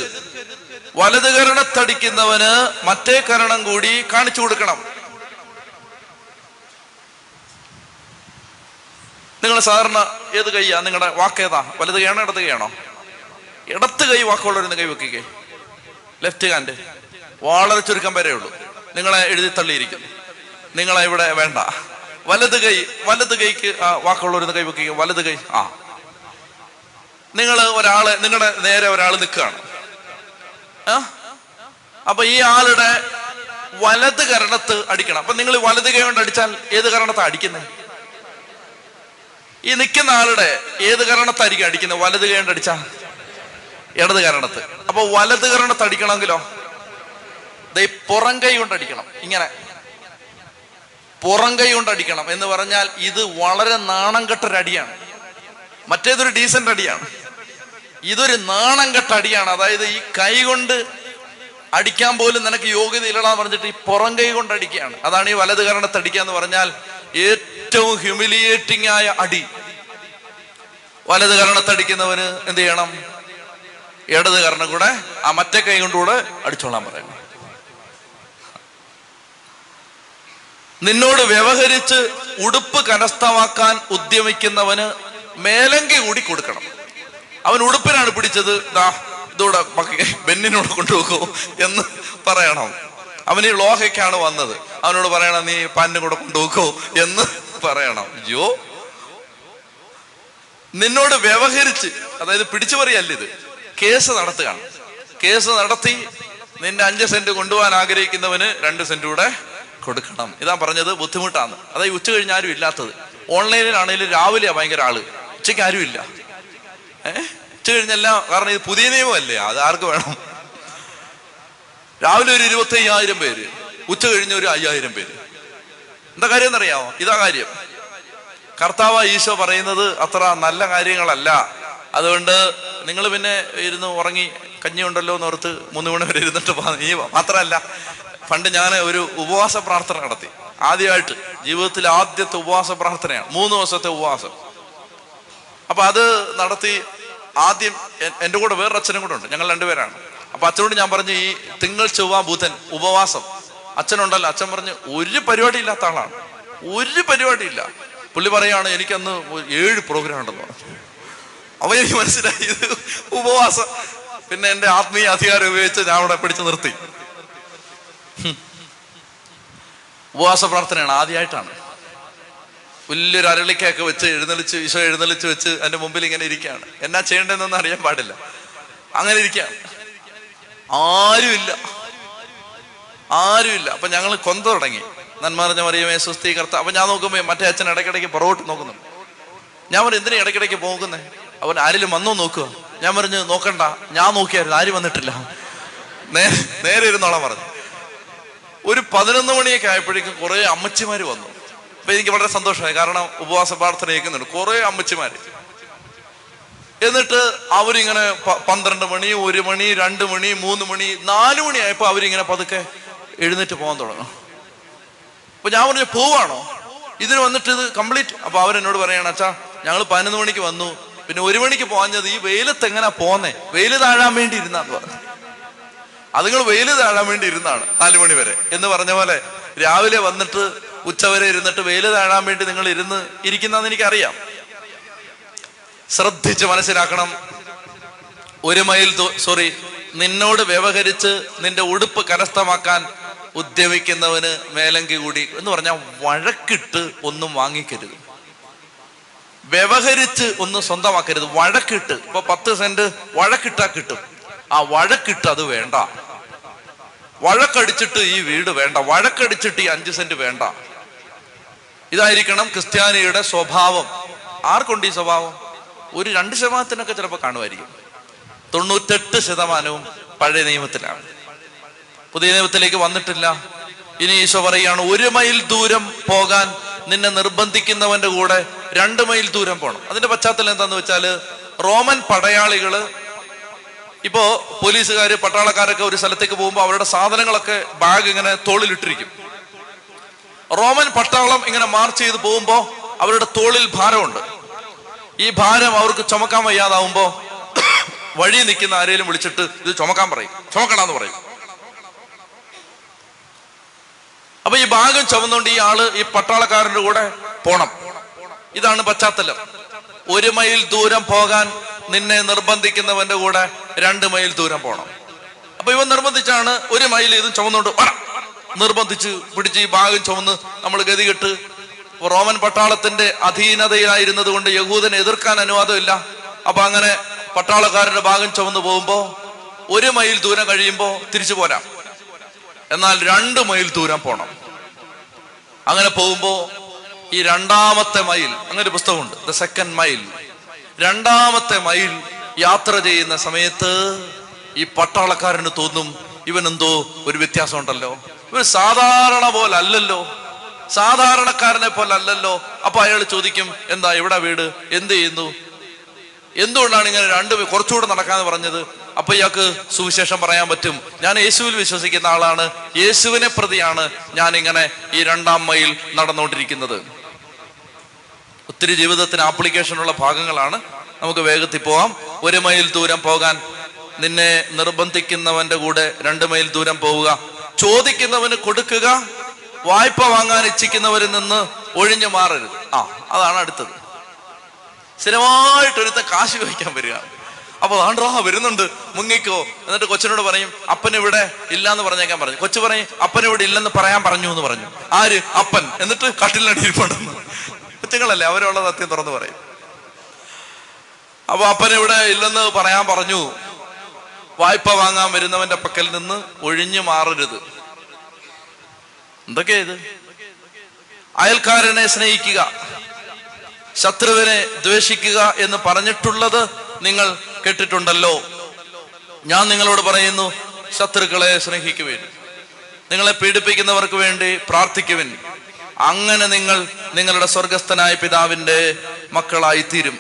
വലത് കരണത്തടിക്കുന്നവന് മറ്റേ കരണം കൂടി കാണിച്ചു കൊടുക്കണം. നിങ്ങൾ സാധാരണ ഏത് കൈയാ നിങ്ങളുടെ വാക്കേതാ? വലത് കൈയാണോ ഇടത് കൈയാണോ? ഇടത്ത് കൈ വാക്കുള്ളവരൊന്ന് കൈ വെക്കുകേ, ലെഫ്റ്റ് ഹാൻഡ്. വളരെ ചുരുക്കം വരേ ഉള്ളൂ നിങ്ങളെ എഴുതി തള്ളിയിരിക്കും, നിങ്ങളെ ഇവിടെ വേണ്ട. വലത് കൈ, വലത് കൈക്ക് വാക്കുള്ളവരൊന്ന് കൈ വെക്കുക, വലത് കൈ. ആ, നിങ്ങൾ ഒരാള്, നിങ്ങളുടെ നേരെ ഒരാൾ നിൽക്കുകയാണ്. അപ്പൊ ഈ ആളുടെ വലത് കരണത്ത് അടിക്കണം. അപ്പൊ നിങ്ങൾ വലത് കൈ കൊണ്ട് അടിച്ചാൽ ഏത് കരണത്താ അടിക്കുന്നേ? ഈ നിൽക്കുന്ന ആളുടെ ഏത് കാരണത്തായിരിക്കും അടിക്കുന്നത്? വലത് കൈകൊണ്ട് അടിച്ച ഇടത് കാരണത്ത്. അപ്പൊ വലത് കാരണത്ത് അടിക്കണമെങ്കിലോ പുറം കൈ കൊണ്ട് അടിക്കണം. ഇങ്ങനെ പുറം കൈ കൊണ്ട് അടിക്കണം എന്ന് പറഞ്ഞാൽ ഇത് വളരെ നാണം കെട്ടൊരടിയാണ്. മറ്റേതൊരു ഡീസന്റ് അടിയാണ്, ഇതൊരു നാണം കെട്ട അടിയാണ്. അതായത് ഈ കൈ കൊണ്ട് അടിക്കാൻ പോലും നിനക്ക് യോഗ്യതയില്ലാന്ന് പറഞ്ഞിട്ട് ഈ പുറം കൈ കൊണ്ട് അടിക്കുകയാണ്. അതാണ് ഈ വലത് കാരണത്ത് അടിക്കുക എന്ന് പറഞ്ഞാൽ ഏറ്റവും ഹ്യൂമിലിയേറ്റിംഗ് ആയ അടി. വലത് കരണത്തടിക്കുന്നവന് എന്ത് ചെയ്യണം? ഇടത് കരണം കൂടെ, ആ മറ്റേ കൈ കൊണ്ടുകൂടെ അടിച്ചോളാൻ പറയണം. നിന്നോട് വ്യവഹരിച്ച് ഉടുപ്പ് കരസ്ഥമാക്കാൻ ഉദ്യമിക്കുന്നവന് മേലങ്കി കൂടി കൊടുക്കണം. അവൻ ഉടുപ്പിനാണ് പിടിച്ചത്, ദാ ഇതോടെ ബെന്നിനോട് കൊണ്ടുപോകൂ എന്ന് പറയണം. അവന് ലോഹയ്ക്കാണ് വന്നത്, അവനോട് പറയണം നീ പാനിന് കൂടെ കൊണ്ടുപോക്കോ എന്ന് പറയണം. അയ്യോ, നിന്നോട് വ്യവഹരിച്ച്, അതായത് പിടിച്ചു പറയല്ല, ഇത് കേസ് നടത്തുകയാണ്. കേസ് നടത്തി നിന്റെ 5 സെന്റ് കൊണ്ടുപോകാൻ ആഗ്രഹിക്കുന്നവന് 2 സെന്റ് കൂടെ കൊടുക്കണം. ഇതാ പറഞ്ഞത് ബുദ്ധിമുട്ടാണ്. അതായത് ഉച്ച കഴിഞ്ഞ ആരും ഇല്ലാത്തത്. ഓൺലൈനിലാണെങ്കിലും രാവിലെയാ ഭയങ്കര ആള്, ഉച്ചയ്ക്ക് ആരും ഇല്ല. ഉച്ച കഴിഞ്ഞല്ല, കാരണം ഇത് പുതിയ നിയമമല്ലേ, അത് ആർക്ക് വേണം? രാവിലെ ഒരു 25,000 പേര്, ഉച്ച കഴിഞ്ഞ ഒരു 5,000 പേര്. എന്താ കാര്യം എന്നറിയാമോ? ഇതാ കാര്യം. കർത്താവ് ഈശോ പറയുന്നത് അത്ര നല്ല കാര്യങ്ങളല്ല. അതുകൊണ്ട് നിങ്ങൾ പിന്നെ ഇരുന്ന് ഉറങ്ങി കഞ്ഞിയുണ്ടല്ലോ എന്ന് ഓർത്ത് 3 മണി വരെ ഇരുന്നിട്ട് നീ മാത്രമല്ല, പണ്ട് ഞാൻ ഒരു ഉപവാസ പ്രാർത്ഥന നടത്തി. ആദ്യമായിട്ട് ജീവിതത്തിൽ ആദ്യത്തെ ഉപവാസ പ്രാർത്ഥനയാണ്, 3 ദിവസത്തെ ഉപവാസം. അപ്പൊ അത് നടത്തി. ആദ്യം എൻ്റെ കൂടെ വേറൊരു അച്ഛനും കൂടെ ഉണ്ട്, ഞങ്ങൾ 2 പേരാണ്. അപ്പൊ അച്ഛനോട് ഞാൻ പറഞ്ഞു ഈ തിങ്കൾ ചൊവ്വ ബുധൻ ഉപവാസം അച്ഛനുണ്ടല്ലോ. അച്ഛൻ പറഞ്ഞു ഒരു പരിപാടി ഇല്ലാത്ത ആളാണ്, ഒരു പരിപാടിയില്ല. പുള്ളി പറയാണ് എനിക്കന്ന് 7 പ്രോഗ്രാം ഉണ്ടെന്ന് പറഞ്ഞു. അവ എനിക്ക് മനസ്സിലായി ഇത് ഉപവാസം. പിന്നെ എൻ്റെ ആത്മീയ അധികാരം ഉപയോഗിച്ച് ഞാൻ അവിടെ പിടിച്ചു നിർത്തി. ഉപവാസ പ്രാർത്ഥനയാണ്, ആദ്യമായിട്ടാണ്. വലിയൊരു അരളിക്കയൊക്കെ വെച്ച് എഴുന്നള്ളിച്ച്, ഈശോ എഴുന്നള്ളിച്ച് വെച്ച് എൻ്റെ മുമ്പിൽ ഇങ്ങനെ ഇരിക്കുകയാണ്. എന്നാ ചെയ്യേണ്ടതെന്നൊന്നും അറിയാൻ പാടില്ല, അങ്ങനെ ഇരിക്കുകയാണ്. ആരുമില്ല, അപ്പൊ ഞങ്ങൾ കൊന്ത തുടങ്ങി. നന്മറിഞ്ഞ മറിയമേ സുസ്തി കർത്താവ്. അപ്പൊ ഞാൻ നോക്കുമ്പോ മറ്റേ അച്ഛൻ ഇടയ്ക്കിടയ്ക്ക് പുറകോട്ട് നോക്കുന്നു. ഞാൻ പറഞ്ഞു എന്തിനാ ഇടയ്ക്കിടയ്ക്ക് പോകുന്നേ? അവൻ ആരിലും വന്നോ നോക്കുക. ഞാൻ പറഞ്ഞു നോക്കണ്ട, ഞാൻ നോക്കിയായിരുന്നു, ആരും വന്നിട്ടില്ല, നേരെ ഇരുന്നോളാൻ പറഞ്ഞു. ഒരു 11 മണിയൊക്കെ ആയപ്പോഴേക്കും കുറെ അമ്മച്ചിമാര് വന്നു. അപ്പൊ എനിക്ക് വളരെ സന്തോഷമായി, കാരണം ഉപവാസ പ്രാർത്ഥന കേൾക്കുന്നുണ്ട് കുറെ അമ്മച്ചിമാര്. എന്നിട്ട് അവരിങ്ങനെ 12 മണി, 1 മണി, 2 മണി, 3 മണി, 4 മണി ആയപ്പോ അവരിങ്ങനെ പതുക്കെ എഴുന്നേറ്റ് പോകാൻ തുടങ്ങും. അപ്പൊ ഞാൻ പറഞ്ഞു പോവാണോ ഇതിന് വന്നിട്ട് ഇത് കംപ്ലീറ്റ്? അപ്പൊ അവരെന്നോട് പറയണം, അച്ഛാ ഞങ്ങൾ 11 മണിക്ക് വന്നു, പിന്നെ 1 മണിക്ക് പോകാഞ്ഞത്, ഈ വെയിലത്ത് എങ്ങനെ പോന്നേ? വെയിൽ താഴാൻ വേണ്ടി ഇരുന്നാന്ന് പറഞ്ഞു. അതുങ്ങൾ വെയിൽ താഴാൻ വേണ്ടി ഇരുന്നാണ് 4 മണി വരെ എന്ന് പറഞ്ഞ പോലെ രാവിലെ വന്നിട്ട് ഉച്ചവരെ ഇരുന്നിട്ട് വെയിൽ താഴാൻ വേണ്ടി നിങ്ങൾ ഇരിക്കുന്നെന്ന് എനിക്കറിയാം. ശ്രദ്ധിച്ച് മനസ്സിലാക്കണം. നിന്നോട് വ്യവഹരിച്ച് നിന്റെ ഉടുപ്പ് കരസ്ഥമാക്കാൻ ഉദ്യമിക്കുന്നവന് മേലങ്കി കൂടി എന്ന് പറഞ്ഞാൽ വഴക്കിട്ട് ഒന്നും വാങ്ങിക്കരുത്, വ്യവഹരിച്ച് ഒന്നും സ്വന്തമാക്കരുത്, വഴക്കിട്ട്. ഇപ്പൊ 10 സെന്റ് വഴക്കിട്ടാ കിട്ടും, ആ വഴക്കിട്ട് അത് വേണ്ട, വഴക്കടിച്ചിട്ട് ഈ വീട് വേണ്ട, വഴക്കടിച്ചിട്ട് ഈ 5 സെന്റ് വേണ്ട. ഇതായിരിക്കണം ക്രിസ്ത്യാനിയുടെ സ്വഭാവം. ആർക്കുണ്ട് ഈ സ്വഭാവം? ഒരു 2% ചിലപ്പോൾ കാണുമായിരിക്കും. 98% പഴയ നിയമത്തിലാണ്, പുതിയ നിയമത്തിലേക്ക് വന്നിട്ടില്ല. ഇനി ഈശോ പറയുകയാണ്, 1 മൈൽ ദൂരം പോകാൻ നിന്നെ നിർബന്ധിക്കുന്നവന്റെ കൂടെ 2 മൈൽ ദൂരം പോകണം. അതിന്റെ പശ്ചാത്തലം എന്താന്ന് വെച്ചാല് റോമൻ പടയാളികള്, ഇപ്പോ പോലീസുകാര് പട്ടാളക്കാരൊക്കെ ഒരു സ്ഥലത്തേക്ക് പോകുമ്പോൾ അവരുടെ സാധനങ്ങളൊക്കെ ബാഗ് ഇങ്ങനെ തോളിലിട്ടിരിക്കും. റോമൻ പട്ടാളം ഇങ്ങനെ മാർച്ച് ചെയ്ത് പോകുമ്പോൾ അവരുടെ തോളിൽ ഭാരമുണ്ട്. ഈ ഭാരം അവർക്ക് ചുമക്കാൻ വയ്യാതാവുമ്പോ വഴി നിൽക്കുന്ന ആരെയും വിളിച്ചിട്ട് ഇത് ചുമക്കാൻ പറയും, ചുമക്കണമെന്ന് പറയും. അപ്പൊ ഈ ഭാഗം ചുമന്നുകൊണ്ട് ഈ ആള് ഈ പട്ടാളക്കാരന്റെ കൂടെ പോണം. ഇതാണ് പശ്ചാത്തലം. 1 മൈൽ ദൂരം പോകാൻ നിന്നെ നിർബന്ധിക്കുന്നവന്റെ കൂടെ 2 മൈൽ ദൂരം പോണം. അപ്പൊ ഇവൻ നിർബന്ധിച്ചാണ് 1 മൈൽ ഇതും ചുമന്നുകൊണ്ട് നിർബന്ധിച്ച് പിടിച്ച് ഈ ഭാഗം ചുമന്ന് നമ്മൾ ഗതികെട്ട്. റോമൻ പട്ടാളത്തിന്റെ അധീനതയായിരുന്നത് കൊണ്ട് യഹൂദനെ എതിർക്കാൻ അനുവാദമില്ല. അപ്പൊ അങ്ങനെ പട്ടാളക്കാരുടെ ഭാഗം ചുമന്നു പോകുമ്പോ 1 മൈൽ ദൂരം കഴിയുമ്പോ തിരിച്ചു പോരാം, എന്നാൽ 2 മൈൽ ദൂരം പോണം. അങ്ങനെ പോകുമ്പോ ഈ 2-മത്തെ മൈൽ, അങ്ങനെ ഒരു പുസ്തകമുണ്ട്, ദ സെക്കൻഡ് മൈൽ, 2-മത്തെ മൈൽ യാത്ര ചെയ്യുന്ന സമയത്ത് ഈ പട്ടാളക്കാരന് തോന്നും ഇവനെന്തോ ഒരു വ്യത്യാസം ഉണ്ടല്ലോ, ഇവൻ സാധാരണ പോലെ അല്ലല്ലോ, സാധാരണക്കാരനെ പോലെ അല്ലല്ലോ. അപ്പൊ അയാൾ ചോദിക്കും, എന്താ ഇവിടെ വീട്, എന്ത് ചെയ്യുന്നു, എന്തുകൊണ്ടാണ് ഇങ്ങനെ കുറച്ചുകൂടെ നടക്കാന്ന് പറഞ്ഞത്? അപ്പൊ ഇയാൾക്ക് സുവിശേഷം പറയാൻ പറ്റും, ഞാൻ യേശുവിൽ വിശ്വസിക്കുന്ന ആളാണ്, യേശുവിനെ പ്രതിയാണ് ഞാൻ ഇങ്ങനെ ഈ 2 മൈൽ നടന്നുകൊണ്ടിരിക്കുന്നത്. ഒത്തിരി ജീവിതത്തിന് ആപ്ലിക്കേഷനുള്ള ഭാഗങ്ങളാണ്, നമുക്ക് വേഗത്തിൽ പോവാം. 1 മൈൽ ദൂരം പോകാൻ നിന്നെ നിർബന്ധിക്കുന്നവന്റെ കൂടെ 2 മൈൽ ദൂരം പോവുക. ചോദിക്കുന്നവന് കൊടുക്കുക, വായ്പ വാങ്ങാൻ ഇച്ഛിക്കുന്നവരിൽ നിന്ന് ഒഴിഞ്ഞു മാറരുത്. അതാണ് അടുത്തത്. സ്ഥിരമായിട്ടൊരുത്ത കാശ് വഹിക്കാൻ വരിക. അപ്പൊ ആണ്ടാ വരുന്നുണ്ട്, മുങ്ങിക്കോ. എന്നിട്ട് കൊച്ചിനോട് പറയും അപ്പനിവിടെ ഇല്ലാന്ന് പറഞ്ഞേക്കാൻ പറഞ്ഞു. കൊച്ചു പറയും അപ്പനിവിടെ ഇല്ലെന്ന് പറയാൻ പറഞ്ഞു എന്ന് പറഞ്ഞു. ആര്? അപ്പൻ. എന്നിട്ട് കട്ടിലിനടിയിൽപ്പെടുന്നു. കൊച്ചുങ്ങളല്ലേ, അവരുള്ള സത്യം തുറന്നു പറയും. അപ്പൊ അപ്പനിവിടെ ഇല്ലെന്ന് പറയാൻ പറഞ്ഞു. വായ്പ വാങ്ങാൻ വരുന്നവന്റെ പക്കൽ നിന്ന് ഒഴിഞ്ഞു മാറരുത്. എന്തൊക്കെയാ ഇത്? അയൽക്കാരനെ സ്നേഹിക്കുക, ശത്രുവിനെ ദ്വേഷിക്കുക എന്ന് പറഞ്ഞിട്ടുള്ളത് നിങ്ങൾ കേട്ടിട്ടുണ്ടല്ലോ. ഞാൻ നിങ്ങളോട് പറയുന്നു, ശത്രുക്കളെ സ്നേഹിക്കുവിൻ, നിങ്ങളെ പീഡിപ്പിക്കുന്നവർക്ക് വേണ്ടി പ്രാർത്ഥിക്കുവിൻ, അങ്ങനെ നിങ്ങൾ നിങ്ങളുടെ സ്വർഗസ്ഥനായ പിതാവിന്റെ മക്കളായിത്തീരും.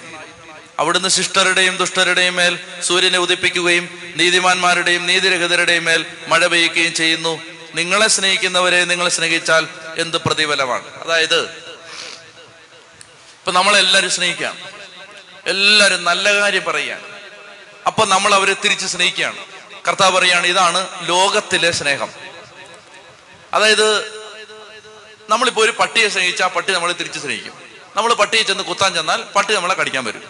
അവിടുന്ന് ശിഷ്ടരുടെയും ദുഷ്ടരുടെയും മേൽ സൂര്യനെ ഉദിപ്പിക്കുകയും നീതിമാന്മാരുടെയും നീതിരഹിതരുടെയും മേൽ മഴ പെയ്യുകയും ചെയ്യുന്നു. നിങ്ങളെ സ്നേഹിക്കുന്നവരെ നിങ്ങൾ സ്നേഹിച്ചാൽ എന്ത് പ്രതിഫലമാണ്? അതായത് ഇപ്പൊ നമ്മളെല്ലാരും സ്നേഹിക്കുകയാണ്, എല്ലാരും നല്ല കാര്യം പറയുകയാണ്. അപ്പൊ നമ്മൾ അവരെ തിരിച്ച് സ്നേഹിക്കുകയാണ്. കർത്താവ് പറയാണ്, ഇതാണ് ലോകത്തിലെ സ്നേഹം. അതായത് നമ്മളിപ്പോ ഒരു പട്ടിയെ സ്നേഹിച്ചാൽ പട്ടി നമ്മളെ തിരിച്ച് സ്നേഹിക്കും. നമ്മൾ പട്ടിയെ ചെന്ന് കുത്താൻ ചെന്നാൽ പട്ടി നമ്മളെ കടിക്കാൻ വരും.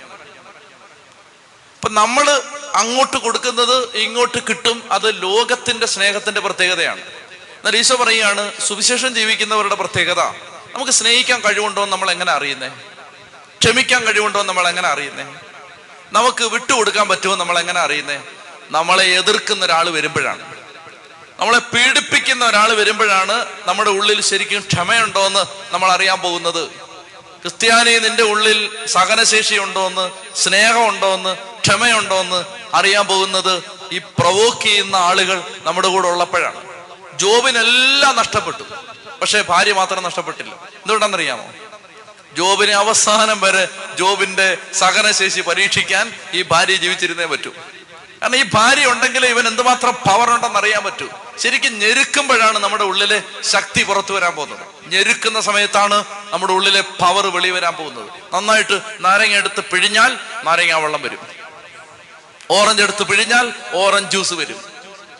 അപ്പൊ നമ്മള് അങ്ങോട്ട് കൊടുക്കുന്നത് ഇങ്ങോട്ട് കിട്ടും. അത് ലോകത്തിന്റെ സ്നേഹത്തിന്റെ പ്രത്യേകതയാണ്. എന്നാൽ ഈശോ പറയുകയാണ്, സുവിശേഷം ജീവിക്കുന്നവരുടെ പ്രത്യേകത, നമുക്ക് സ്നേഹിക്കാൻ കഴിവുണ്ടോ എന്ന് നമ്മൾ എങ്ങനെ അറിയുന്നേ? ക്ഷമിക്കാൻ കഴിവുണ്ടോ എന്ന് നമ്മൾ എങ്ങനെ അറിയുന്നേ? നമുക്ക് വിട്ടുകൊടുക്കാൻ പറ്റുമോ നമ്മൾ എങ്ങനെ അറിയുന്നേ? നമ്മളെ എതിർക്കുന്ന ഒരാൾ വരുമ്പോഴാണ്. നമ്മളെ പീഡിപ്പിക്കുന്ന ഒരാൾ വരുമ്പോഴാണ് നമ്മുടെ ഉള്ളിൽ ശരിക്കും ക്ഷമയുണ്ടോ എന്ന് നമ്മൾ അറിയാൻ പോകുന്നത്. ക്രിസ്ത്യാനി, നിന്റെ ഉള്ളിൽ സഹനശേഷി ഉണ്ടോ എന്ന്, സ്നേഹമുണ്ടോ എന്ന്, ക്ഷമയുണ്ടോ എന്ന് അറിയാൻ പോകുന്നത് ഈ പ്രൊവോക്ക് ചെയ്യുന്ന ആളുകൾ നമ്മുടെ കൂടെ ഉള്ളപ്പോഴാണ്. ജോബിനെല്ലാം നഷ്ടപ്പെട്ടു, പക്ഷെ ഭാര്യ മാത്രം നഷ്ടപ്പെട്ടില്ല. എന്തുകൊണ്ടാണെന്നറിയാമോ? ജോബിനെ അവസാനം വരെ ജോബിന്റെ സഹനശേഷി പരീക്ഷിക്കാൻ ഈ ഭാര്യ ജീവിച്ചിരുന്നേ പറ്റൂ. കാരണം ഈ ഭാര്യ ഉണ്ടെങ്കിൽ ഇവൻ എന്തുമാത്രം പവർ ഉണ്ടെന്ന് അറിയാൻ പറ്റൂ. ശരിക്കും ഞെരുക്കുമ്പോഴാണ് നമ്മുടെ ഉള്ളിലെ ശക്തി പുറത്തു വരാൻ പോകുന്നത്. ഞെരുക്കുന്ന സമയത്താണ് നമ്മുടെ ഉള്ളിലെ പവർ വെളിവരാൻ പോകുന്നത്. നന്നായിട്ട് നാരങ്ങ എടുത്ത് പിഴിഞ്ഞാൽ നാരങ്ങ വെള്ളം വരും, ഓറഞ്ച് എടുത്ത് പിഴിഞ്ഞാൽ ഓറഞ്ച് ജ്യൂസ് വരും.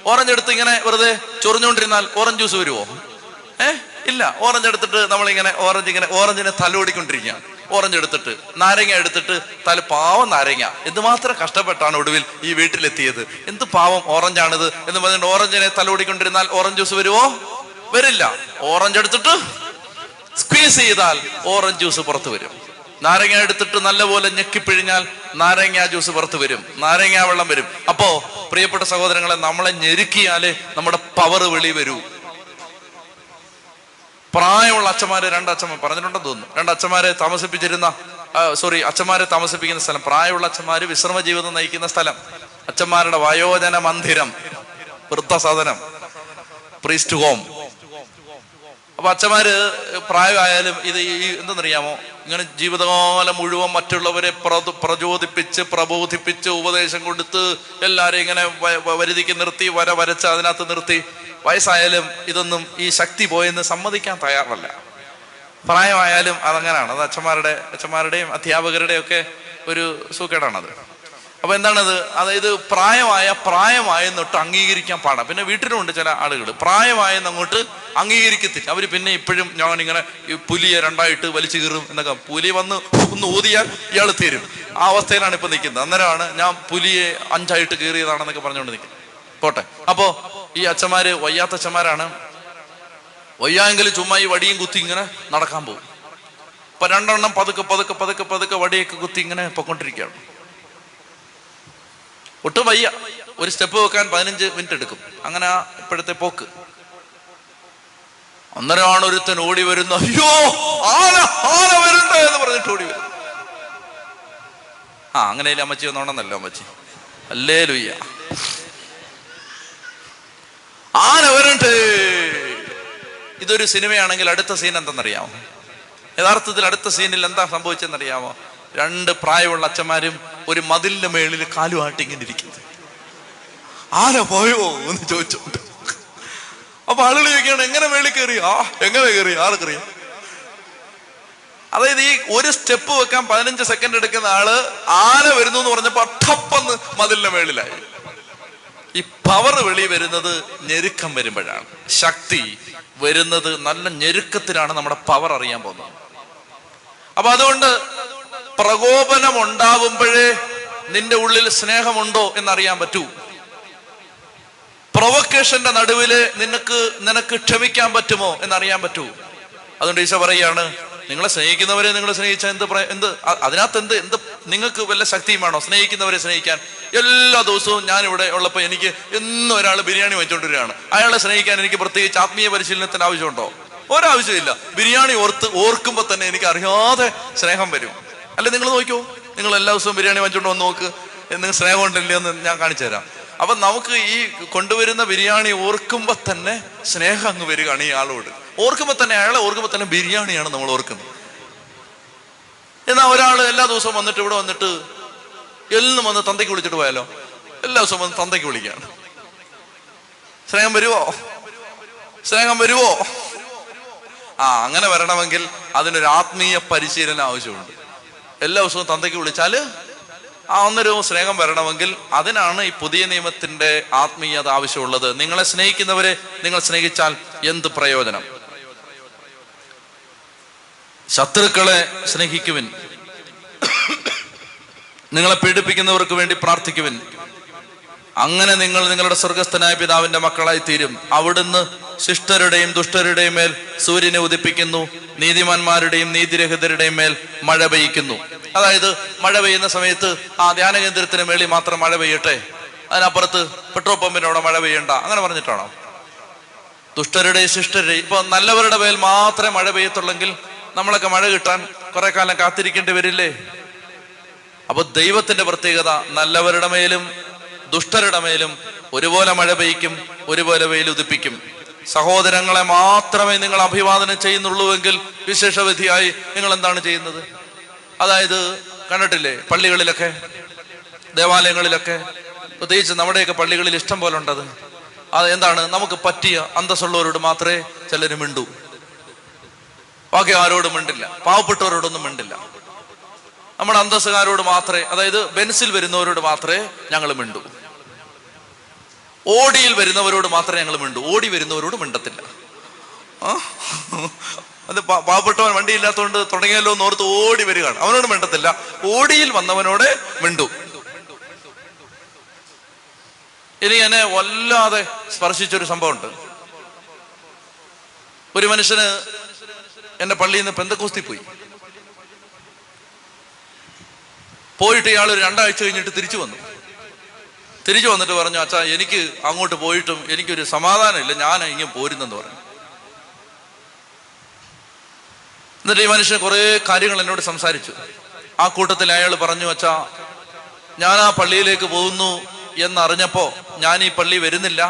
ഓറഞ്ച് എടുത്ത് ഇങ്ങനെ വെറുതെ ചൊറിഞ്ഞുകൊണ്ടിരുന്നാൽ ഓറഞ്ച് ജ്യൂസ് വരുമോ? ഇല്ല. ഓറഞ്ച് എടുത്തിട്ട് നമ്മളിങ്ങനെ ഓറഞ്ചിനെ തലോടിക്കൊണ്ടിരിക്കുകയാണ്. ഓറഞ്ച് എടുത്തിട്ട് നാരങ്ങ എടുത്തിട്ട് പാവം നാരങ്ങ എന്തുമാത്രം കഷ്ടപ്പെട്ടാണ് ഒടുവിൽ ഈ വീട്ടിലെത്തിയത്, എന്ത് പാവം ഓറഞ്ചാണിത് എന്ന് പറഞ്ഞിട്ട് ഓറഞ്ചിനെ തലോടിക്കൊണ്ടിരുന്നാൽ ഓറഞ്ച് ജ്യൂസ് വരുമോ? വരില്ല. ഓറഞ്ച് എടുത്തിട്ട് സ്ക്വീസ് ചെയ്താൽ ഓറഞ്ച് ജ്യൂസ് പുറത്തു വരും. നാരങ്ങ എടുത്തിട്ട് നല്ലപോലെ ഞെക്കിപ്പിഴിഞ്ഞാൽ നാരങ്ങ ജ്യൂസ് പുറത്തു വരും, നാരങ്ങ വെള്ളം വരും. അപ്പോ പ്രിയപ്പെട്ട സഹോദരങ്ങളെ, നമ്മളെ ഞെരുക്കിയാലേ നമ്മുടെ പവർ വെളി വരൂ. പ്രായമുള്ള അച്ഛന്മാരെ, രണ്ടച്ഛന്മാർ പറഞ്ഞിട്ടുണ്ടെന്ന് തോന്നുന്നു, രണ്ടച്ഛന്മാരെ അച്ഛന്മാരെ താമസിപ്പിക്കുന്ന സ്ഥലം, പ്രായമുള്ള അച്ഛന്മാര് വിശ്രമ ജീവിതം നയിക്കുന്ന സ്ഥലം, അച്ഛന്മാരുടെ വയോജന മന്ദിരം, വൃദ്ധസദനം, പ്രീസ്റ്റ് ഹോം. അപ്പൊ അച്ഛന്മാര് പ്രായമായാലും ഇത് എന്തെന്നറിയാമോ, ഇങ്ങനെ ജീവിതകാലം മുഴുവൻ മറ്റുള്ളവരെ പ്രചോദിപ്പിച്ച് പ്രബോധിപ്പിച്ച് ഉപദേശം കൊടുത്ത് എല്ലാവരെയും ഇങ്ങനെ വരുതിക്ക് നിർത്തി വരച്ച് അതിനകത്ത് നിർത്തി വയസ്സായാലും ഇതൊന്നും ഈ ശക്തി പോയെന്ന് സമ്മതിക്കാൻ തയ്യാറല്ല. പ്രായമായാലും അതങ്ങനെയാണ്. അത് അച്ഛന്മാരുടെയും അധ്യാപകരുടെയും ഒക്കെ ഒരു സൂക്കേടാണത്. അപ്പൊ എന്താണത്? അതായത് പ്രായമായെന്നൊട്ട് അംഗീകരിക്കാൻ പാടാം. പിന്നെ വീട്ടിലുമുണ്ട് ചില ആളുകൾ പ്രായമായെന്നങ്ങോട്ട് അംഗീകരിക്കത്തില്ല. അവർ പിന്നെ ഇപ്പോഴും ഞാനിങ്ങനെ പുലിയെ രണ്ടായിട്ട് വലിച്ചു കീറും എന്നൊക്കെ, പുലി വന്ന് ഒന്ന് ഊതിയാൽ ഇയാൾ തീരും, ആ അവസ്ഥയിലാണ് ഇപ്പൊ നിൽക്കുന്നത്. അന്നേരമാണ് ഞാൻ പുലിയെ 5 കീറിയതാണെന്നൊക്കെ പറഞ്ഞുകൊണ്ട് നിൽക്കുന്നത്. പോട്ടെ. അപ്പോ ഈ അച്ഛന്മാര് വയ്യാത്ത അച്ഛന്മാരാണ്. വയ്യായെങ്കിലും ചുമ്മാ ഈ വടിയും കുത്തി ഇങ്ങനെ നടക്കാൻ പോകും. അപ്പൊ രണ്ടെണ്ണം പതുക്കെ വടിയൊക്കെ കുത്തി ഇങ്ങനെ പൊക്കൊണ്ടിരിക്കുകയാണ്. ഒട്ടും വയ്യ. ഒരു സ്റ്റെപ്പ് വെക്കാൻ 15 മിനിറ്റ് എടുക്കും. അങ്ങനെ ഇപ്പോഴത്തെ പോക്ക്. അന്നേരമാണ് ഒരുത്തൻ ഓടി വരുന്ന, അയ്യോ ആന വരുന്നുണ്ട് എന്ന് പറഞ്ഞിട്ട് ഓടി വരും. അങ്ങനെയല്ലേ അമ്മച്ചി വന്നോണ്ടെന്നല്ലോ അമ്മച്ചി, അല്ലേ ലുയ്യ, ആന വരണ്ട്. ഇതൊരു സിനിമയാണെങ്കിൽ അടുത്ത സീൻ എന്തെന്നറിയാമോ? യഥാർത്ഥത്തിൽ അടുത്ത സീനിൽ എന്താ സംഭവിച്ചെന്നറിയാമോ? 2 പ്രായമുള്ള അച്ഛന്മാരും ഒരു മതിലിന്റെ മേളിൽ കാലുമാട്ടിങ്ങനെ ഇരിക്കുന്നത്. ആന പോയോ എന്ന് ചോദിച്ചോണ്ട് അപ്പൊ ആളുകൾ ചോദിക്കുകയാണ്, എങ്ങനെ മേളിൽ കയറി? എങ്ങനെ കയറി? ആള് കയറി. അതായത് ഈ ഒരു സ്റ്റെപ്പ് വെക്കാൻ 15 സെക്കൻഡ് എടുക്കുന്ന ആള് ആന വരുന്നു എന്ന് പറഞ്ഞപ്പോ ടപ്പെന്ന് മതിലിന്റെ മേളിലായി. ഈ പവർ വെളി വരുന്നത് ഞെരുക്കം വരുമ്പോഴാണ്. ശക്തി വരുന്നത് നല്ല ഞെരുക്കത്തിലാണ് നമ്മുടെ പവർ അറിയാൻ പോകുന്നത്. അപ്പൊ അതുകൊണ്ട് പ്രകോപനം ഉണ്ടാവുമ്പോഴേ നിന്റെ ഉള്ളിൽ സ്നേഹമുണ്ടോ എന്നറിയാൻ പറ്റൂ. പ്രൊവക്കേഷന്റെ നടുവില് നിനക്ക് ക്ഷമിക്കാൻ പറ്റുമോ എന്നറിയാൻ പറ്റൂ. അതുകൊണ്ട് ഈശോ പറയുകയാണ്, നിങ്ങളെ സ്നേഹിക്കുന്നവരെ നിങ്ങൾ സ്നേഹിച്ച അതിനകത്ത് നിങ്ങൾക്ക് വല്ല ശക്തിയും വേണോ സ്നേഹിക്കുന്നവരെ സ്നേഹിക്കാൻ? എല്ലാ ദിവസവും ഞാനിവിടെ ഉള്ളപ്പോൾ എനിക്ക് എന്നും ഒരാൾ ബിരിയാണി വാങ്ങിച്ചുകൊണ്ടിരിക്കുകയാണ്. അയാളെ സ്നേഹിക്കാൻ എനിക്ക് പ്രത്യേകിച്ച് ആത്മീയ പരിശീലനത്തിന് ആവശ്യമുണ്ടോ? ഒരാവശ്യമില്ല. ബിരിയാണി ഓർക്കുമ്പോൾ തന്നെ എനിക്ക് അറിയാതെ സ്നേഹം വരും. അല്ലെ, നിങ്ങൾ നോക്കിയോ, നിങ്ങൾ എല്ലാ ദിവസവും ബിരിയാണി വാങ്ങിച്ചുകൊണ്ട് വന്ന് നോക്ക്, നിങ്ങൾ സ്നേഹം ഉണ്ടല്ലോ എന്ന് ഞാൻ കാണിച്ചു തരാം. അപ്പൊ നമുക്ക് ഈ കൊണ്ടുവരുന്ന ബിരിയാണി ഓർക്കുമ്പോൾ തന്നെ സ്നേഹം അങ്ങ് വരികയാണ്. ഈ ആളോട് അയാളെ ഓർക്കുമ്പോൾ തന്നെ ബിരിയാണിയാണ് നമ്മൾ ഓർക്കുന്നത്. എന്നാൽ ഒരാൾ എല്ലാ ദിവസവും വന്നിട്ട് ഇവിടെ വന്നിട്ട് എന്നും വന്ന് തന്തയ്ക്ക് വിളിച്ചിട്ട് പോയാലോ? എല്ലാ ദിവസവും വന്ന് തന്തയ്ക്ക് വിളിക്കുകയാണ്. സ്നേഹം വരുവോ? അങ്ങനെ വരണമെങ്കിൽ അതിനൊരു ആത്മീയ പരിശീലനം ആവശ്യമുണ്ട്. എല്ലാ ദിവസവും തന്തയ്ക്ക് വിളിച്ചാല് ഒന്നൊരു സ്നേഹം വരണമെങ്കിൽ അതിനാണ് ഈ പുതിയ നിയമത്തിന്റെ ആത്മീയത ആവശ്യമുള്ളത്. നിങ്ങളെ സ്നേഹിക്കുന്നവരെ നിങ്ങൾ സ്നേഹിച്ചാൽ എന്ത് പ്രയോജനം? ശത്രുക്കളെ സ്നേഹിക്കുവിൻ, നിങ്ങളെ പീഡിപ്പിക്കുന്നവർക്ക് വേണ്ടി പ്രാർത്ഥിക്കുവിൻ, അങ്ങനെ നിങ്ങൾ നിങ്ങളുടെ സ്വർഗസ്ഥനായ പിതാവിന്റെ മക്കളായി തീരും. അവിടുന്ന് ശിഷ്ടരുടെയും ദുഷ്ടരുടെയും മേൽ സൂര്യനെ ഉദിപ്പിക്കുന്നു, നീതിമാന്മാരുടെയും നീതിരഹിതരുടെയും മേൽ മഴ പെയ്യിക്കുന്നു. അതായത് മഴ പെയ്യുന്ന സമയത്ത് ആ ധ്യാനകേന്ദ്രത്തിന് മേളിൽ മാത്രം മഴ പെയ്യട്ടെ, അതിനപ്പുറത്ത് പെട്രോൾ പമ്പിനോടെ മഴ പെയ്യണ്ട, അങ്ങനെ പറഞ്ഞിട്ടാണോ? ദുഷ്ടരുടെ ശിഷ്ടരുടെ. ഇപ്പൊ നല്ലവരുടെ മേൽ മാത്രമേ മഴ പെയ്യത്തുള്ളെങ്കിൽ നമ്മളൊക്കെ മഴ കിട്ടാൻ കുറെ കാലം കാത്തിരിക്കേണ്ടി വരില്ലേ? അപ്പൊ ദൈവത്തിന്റെ പ്രത്യേകത നല്ലവരുടെ മേലും ദുഷ്ടരുടെ മേലും ഒരുപോലെ മഴ പെയ്ക്കും, ഒരുപോലെ വെയിലുദിപ്പിക്കും. സഹോദരങ്ങളെ മാത്രമേ നിങ്ങൾ അഭിവാദനം ചെയ്യുന്നുള്ളൂവെങ്കിൽ വിശേഷവിധിയായി നിങ്ങൾ എന്താണ് ചെയ്യുന്നത്? അതായത് കണ്ടിട്ടില്ലേ പള്ളികളിലൊക്കെ ദേവാലയങ്ങളിലൊക്കെ പ്രത്യേകിച്ച് നമ്മുടെയൊക്കെ പള്ളികളിൽ ഇഷ്ടം പോലെ ഉണ്ടത്. അത് എന്താണ്? നമുക്ക് പറ്റിയ അന്തസ്സുള്ളവരോട് മാത്രമേ ചിലർ മിണ്ടൂ, ബാക്കി ആരോടും മിണ്ടില്ല, പാവപ്പെട്ടവരോടൊന്നും മിണ്ടില്ല, നമ്മുടെ അന്തസ്സുകാരോട് മാത്രമേ, അതായത് ബെൻസിൽ വരുന്നവരോട് മാത്രമേ ഞങ്ങൾ മിണ്ടൂ, ഓടിയിൽ വരുന്നവരോട് മാത്രമേ ഞങ്ങൾ മിണ്ടൂ, ഓടി വരുന്നവരോട് മിണ്ടത്തില്ല. അത് പാവപ്പെട്ടവൻ വണ്ടിയില്ലാത്തതുകൊണ്ട് തുടങ്ങിയല്ലോ എന്ന് ഓർത്ത് ഓടി വരികയാണ്, അവനോട് മിണ്ടത്തില്ല, ഓടിയിൽ വന്നവനോടെ മിണ്ടു. ഇനി എന്നെ വല്ലാതെ സ്പർശിച്ചൊരു സംഭവമുണ്ട്. ഒരു മനുഷ്യന് എന്റെ പള്ളിയിൽ നിന്ന് പെന്തക്കോസ്തി പോയിട്ട് ഇയാൾ ഒരു 2 ആഴ്ച കഴിഞ്ഞിട്ട് തിരിച്ചു വന്നിട്ട് പറഞ്ഞു, അച്ഛാ എനിക്ക് അങ്ങോട്ട് പോയിട്ടും എനിക്കൊരു സമാധാനം ഇല്ല, ഞാൻ ഇങ്ങനെ പോരുന്നെന്ന് പറഞ്ഞു. എന്നിട്ട് ഈ മനുഷ്യൻ കുറേ കാര്യങ്ങൾ എന്നോട് സംസാരിച്ചു. ആ കൂട്ടത്തിൽ അയാൾ പറഞ്ഞു, അച്ഛാ ഞാൻ ആ പള്ളിയിലേക്ക് പോകുന്നു എന്നറിഞ്ഞപ്പോ, ഞാൻ ഈ പള്ളി വരുന്നില്ല,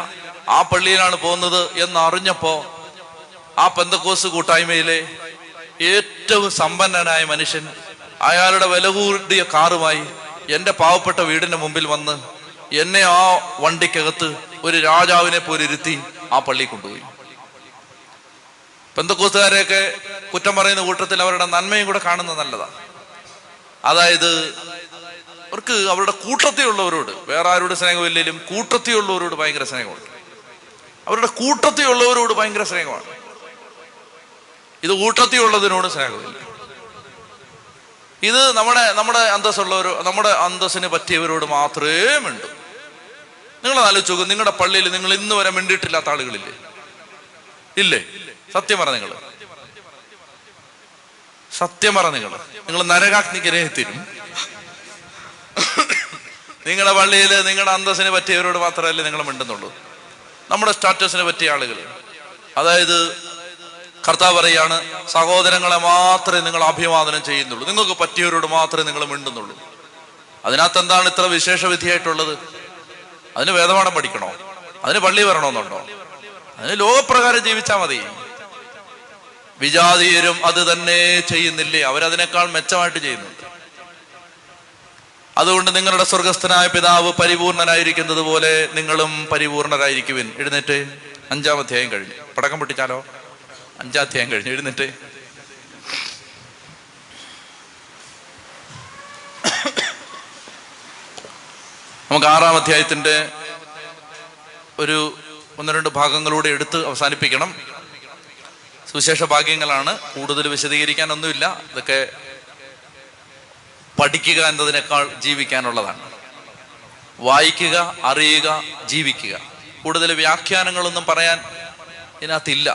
ആ പള്ളിയിലാണ് പോകുന്നത് എന്നറിഞ്ഞപ്പോ ആ പെന്തക്കോസ് കൂട്ടായ്മയിലെ ഏറ്റവും സമ്പന്നനായ മനുഷ്യൻ അയാളുടെ വില കൂടിയ കാറുമായി എൻ്റെ പാവപ്പെട്ട വീടിന്റെ മുമ്പിൽ വന്ന് എന്നെ ആ വണ്ടിക്കകത്ത് ഒരു രാജാവിനെ പോലെ ഇരുത്തി ആ പള്ളി കൊണ്ടുപോയി. പെന്തക്കോസ്തുകാരെയൊക്കെ കുറ്റം പറയുന്ന കൂട്ടത്തിൽ അവരുടെ നന്മയും കൂടെ കാണുന്നത് നല്ലതാണ്. അതായത് അവർക്ക് അവരുടെ കൂട്ടത്തിലുള്ളവരോട്, വേറെ ആരോട് സ്നേഹമില്ലെങ്കിലും കൂട്ടത്തിലുള്ളവരോട് ഭയങ്കര സ്നേഹമുണ്ട്, അവരുടെ കൂട്ടത്തിലുള്ളവരോട് ഭയങ്കര സ്നേഹമാണ്. ഇത് കൂട്ടത്തിലുള്ളതിനോട് സ്നേഹമില്ല. ഇത് നമ്മുടെ അന്തസ്സുള്ളവരോ നമ്മുടെ അന്തസ്സിന് പറ്റിയവരോട് മാത്രമേ മിണ്ടൂ. നിങ്ങൾ ആലോചിച്ച് നോക്കും, നിങ്ങളുടെ പള്ളിയിൽ നിങ്ങൾ ഇന്ന് വരെ മിണ്ടിയിട്ടില്ലാത്ത ആളുകളില്ലേ? ഇല്ലേ? സത്യം പറഞ്ഞ നിങ്ങൾ നരകാഗ്നിക്കിരയായിത്തീരും. നിങ്ങളുടെ പള്ളിയിൽ നിങ്ങളുടെ അന്തസ്സിന് പറ്റിയവരോട് മാത്രമല്ലേ നിങ്ങൾ മിണ്ടുന്നുള്ളൂ, നമ്മുടെ സ്റ്റാറ്റസിന് പറ്റിയ ആളുകൾ. അതായത് കർത്താവ് പറയാണ്, സഹോദരങ്ങളെ മാത്രമേ നിങ്ങൾ അഭിവാദനം ചെയ്യുന്നുള്ളൂ, നിങ്ങൾക്ക് പറ്റിയവരോട് മാത്രമേ നിങ്ങൾ മിണ്ടുന്നുള്ളൂ. അതിനകത്ത് എന്താണ് ഇത്ര വിശേഷവിധിയായിട്ടുള്ളത്? അതിന് വേദപാഠം പഠിക്കണോ? അതിന് പള്ളി വരണമെന്നുണ്ടോ? അതിന് ലോകപ്രകാരം ജീവിച്ചാൽ മതി. വിജാതീയരും അത് തന്നെ ചെയ്യുന്നില്ലേ? അവരതിനേക്കാൾ മെച്ചമായിട്ട് ചെയ്യുന്നുണ്ട്. അതുകൊണ്ട് നിങ്ങളുടെ സ്വർഗസ്ഥനായ പിതാവ് പരിപൂർണനായിരിക്കുന്നത് പോലെ നിങ്ങളും പരിപൂർണരായിരിക്കുവിൻ. എഴുന്നേറ്റ്, 5-ാം അധ്യായം കഴിഞ്ഞു. പടക്കം പൊട്ടിച്ചാലോ? 5-ാം അധ്യായം കഴിഞ്ഞു. എഴുന്നേറ്റ്. നമുക്ക് 6-ാം അധ്യായത്തിന്റെ ഒരു 1-2 ഭാഗങ്ങളൂടെ എടുത്ത് അവസാനിപ്പിക്കണം. സുവിശേഷ ഭാഗ്യങ്ങളാണ്, കൂടുതൽ വിശദീകരിക്കാനൊന്നുമില്ല. ഇതൊക്കെ പഠിക്കുക എന്നതിനേക്കാൾ ജീവിക്കാനുള്ളതാണ്. വായിക്കുക, അറിയുക, ജീവിക്കുക. കൂടുതൽ വ്യാഖ്യാനങ്ങളൊന്നും പറയാൻ ഇതിനകത്തില്ല.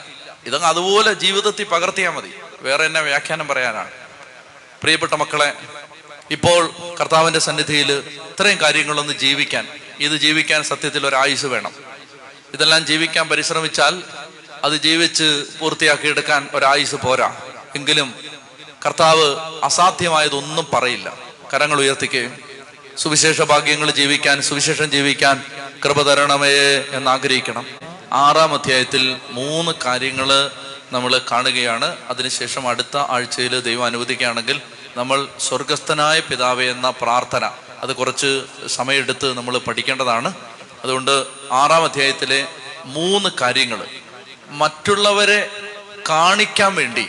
ഇതങ്ങ് അതുപോലെ ജീവിതത്തിൽ പകർത്തിയാൽ മതി, വേറെ എന്നെ വ്യാഖ്യാനം പറയാനാണ്. പ്രിയപ്പെട്ട മക്കളെ, ഇപ്പോൾ കർത്താവിൻ്റെ സന്നിധിയിൽ ഇത്രയും കാര്യങ്ങളൊന്ന് ജീവിക്കാൻ, ഇത് ജീവിക്കാൻ സത്യത്തിൽ ഒരായുസ് വേണം. ഇതെല്ലാം ജീവിക്കാൻ പരിശ്രമിച്ചാൽ അത് ജീവിച്ച് പൂർത്തിയാക്കിയെടുക്കാൻ ഒരായുസ് പോരാ. എങ്കിലും കർത്താവ് അസാധ്യമായതൊന്നും പറയില്ല. കരങ്ങൾ ഉയർത്തിക്കുകയും സുവിശേഷ ഭാഗ്യങ്ങൾ ജീവിക്കാൻ, സുവിശേഷം ജീവിക്കാൻ കൃപ തരണമേ എന്നാഗ്രഹിക്കണം. 6-ാം അധ്യായത്തിൽ 3 കാര്യങ്ങൾ നമ്മൾ കാണുകയാണ്. അതിനുശേഷം അടുത്ത ആഴ്ചയിൽ ദൈവം അനുവദിക്കുകയാണെങ്കിൽ നമ്മൾ സ്വർഗസ്ഥനായ പിതാവേ എന്ന പ്രാർത്ഥന, അത് കുറച്ച് സമയമെടുത്ത് നമ്മൾ പഠിക്കേണ്ടതാണ്. അതുകൊണ്ട് 6-ാം അധ്യായത്തിലെ 3 കാര്യങ്ങൾ മറ്റുള്ളവരെ കാണിക്കാൻ വേണ്ടി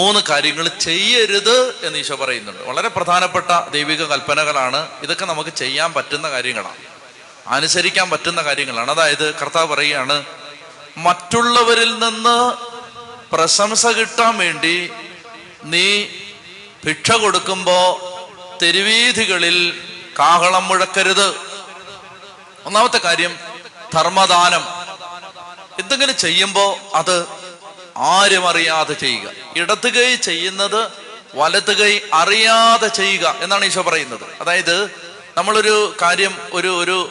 3 കാര്യങ്ങൾ ചെയ്യരുത് എന്ന് ഈശോ പറയുന്നുണ്ട്. വളരെ പ്രധാനപ്പെട്ട ദൈവിക കൽപ്പനകളാണ് ഇതൊക്കെ. നമുക്ക് ചെയ്യാൻ പറ്റുന്ന കാര്യങ്ങളാണ്, അനുസരിക്കാൻ പറ്റുന്ന കാര്യങ്ങളാണ്. അതായത് കർത്താവ് പറയുകയാണ്, മറ്റുള്ളവരിൽ നിന്ന് പ്രശംസ കിട്ടാൻ വേണ്ടി നീ ഭിക്ഷ കൊടുക്കുമ്പോൾ തെരുവീഥികളിൽ കാഹളം മുഴക്കരുത്. 1-മത്തെ കാര്യം ധർമ്മദാനം. എന്തെങ്കിലും ചെയ്യുമ്പോൾ അത് ആരും അറിയാതെ ചെയ്യുക. ഇടത്ത് കൈ ചെയ്യുന്നത് വലത്ത് കൈ അറിയാതെ ചെയ്യുക എന്നാണ് ഈശോ പറയുന്നത്. അതായത് നമ്മളൊരു കാര്യം,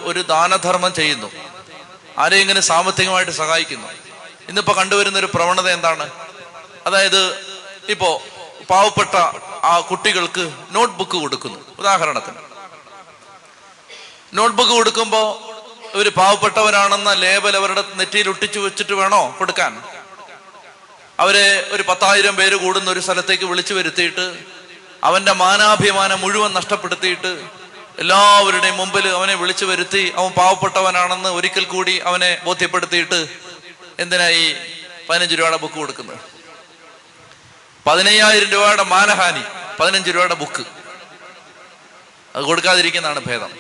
ഒരു ദാനധർമ്മം ചെയ്യുന്നു. ആരെ ഇങ്ങനെ സാമ്പത്തികമായിട്ട് സഹായിക്കുന്നു. ഇന്നിപ്പോ കണ്ടുവരുന്ന ഒരു പ്രവണത എന്താണ്? അതായത് ഇപ്പോ പാവപ്പെട്ട ആ കുട്ടികൾക്ക് നോട്ട്ബുക്ക് കൊടുക്കുന്നു. ഉദാഹരണത്തിന് നോട്ട്ബുക്ക് കൊടുക്കുമ്പോ ഇവര് പാവപ്പെട്ടവരാണെന്ന ലേബൽ അവരുടെ നെറ്റിയിൽ ഒട്ടിച്ചു വെച്ചിട്ട് വേണോ കൊടുക്കാൻ? അവരെ ഒരു 10,000 പേര് കൂടുന്ന ഒരു സ്ഥലത്തേക്ക് വിളിച്ചു വരുത്തിയിട്ട് അവന്റെ മാനാഭിമാനം മുഴുവൻ നഷ്ടപ്പെടുത്തിയിട്ട് എല്ലാവരുടെയും മുമ്പിൽ അവനെ വിളിച്ചു വരുത്തി അവൻ പാവപ്പെട്ടവനാണെന്ന് ഒരിക്കൽ കൂടി അവനെ ബോധ്യപ്പെടുത്തിയിട്ട് എന്തിനായി 15 രൂപയുടെ ബുക്ക് കൊടുക്കുന്നത്? 15,000 രൂപയുടെ മാനഹാനി 15 രൂപയുടെ ബുക്ക്, അത് കൊടുക്കാതിരിക്കുന്നതാണ് ഭേദം.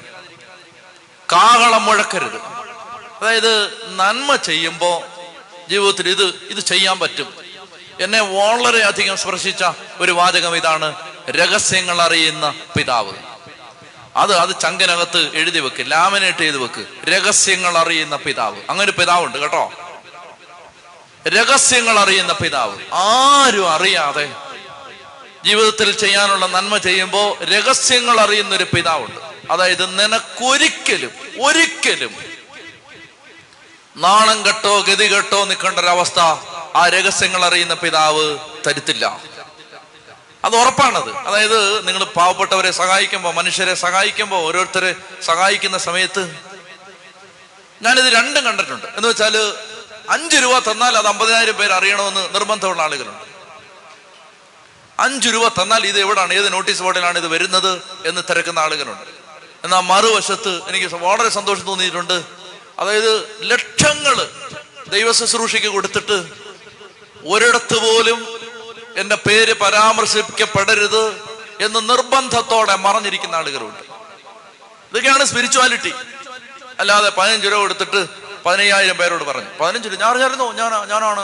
കാഹളം മുഴക്കരുത്. അതായത് നന്മ ചെയ്യുമ്പോ ജീവിതത്തിൽ ഇത് ഇത് ചെയ്യാൻ പറ്റും. എന്നെ വളരെ അധികം സ്പർശിച്ച ഒരു വാചകം ഇതാണ്: രഹസ്യങ്ങൾ അറിയുന്ന പിതാവ്. അത് ചങ്കിനകത്ത് എഴുതി വെക്ക്, ലാമിനേറ്റ് ചെയ്ത് വെക്ക്. രഹസ്യങ്ങൾ അറിയുന്ന പിതാവ്. അങ്ങനെ ഒരു പിതാവുണ്ട് കേട്ടോ, രഹസ്യങ്ങൾ അറിയുന്ന പിതാവ്. ആരും അറിയാതെ ജീവിതത്തിൽ ചെയ്യാനുള്ള നന്മ ചെയ്യുമ്പോ രഹസ്യങ്ങൾ അറിയുന്ന ഒരു പിതാവുണ്ട്. അതായത് നിനക്കൊരിക്കലും ഒരിക്കലും നാണം കെട്ടോ ഗതികെട്ടോ നിൽക്കേണ്ട ഒരവസ്ഥ ആ രഹസ്യങ്ങൾ അറിയുന്ന പിതാവ് തരുത്തില്ല. അത് ഉറപ്പാണത്. അതായത് നിങ്ങൾ പാവപ്പെട്ടവരെ സഹായിക്കുമ്പോൾ, മനുഷ്യരെ സഹായിക്കുമ്പോൾ, ഓരോരുത്തരെ സഹായിക്കുന്ന സമയത്ത് ഞാനിത് രണ്ടും കണ്ടിട്ടുണ്ട്. എന്ന് വെച്ചാൽ 5 രൂപ തന്നാൽ അത് 50,000 പേര് അറിയണമെന്ന് നിർബന്ധമുള്ള ആളുകളുണ്ട്. 5 രൂപ തന്നാൽ ഇത് എവിടാണ്, ഏത് നോട്ടീസ് ബോർഡിലാണ് ഇത് വരുന്നത് എന്ന് തിരക്കുന്ന ആളുകളുണ്ട്. എന്നാൽ മറുവശത്ത് എനിക്ക് വളരെ സന്തോഷം തോന്നിയിട്ടുണ്ട്. അതായത് ലക്ഷങ്ങൾ ദൈവശുശ്രൂഷയ്ക്ക് കൊടുത്തിട്ട് ഒരിടത്ത് പോലും എൻ്റെ പേര് പരാമർശിക്കപ്പെടരുത് എന്ന് നിർബന്ധത്തോടെ മറഞ്ഞിരിക്കുന്ന ആളുകളുണ്ട്. ഇതൊക്കെയാണ് സ്പിരിച്വാലിറ്റി. അല്ലാതെ 15 രൂപ കൊടുത്തിട്ട് 15,000 പേരോട് പറഞ്ഞു 15 രൂപ ഞാൻ അറിഞ്ഞായിരുന്നു, ഞാനാണ്.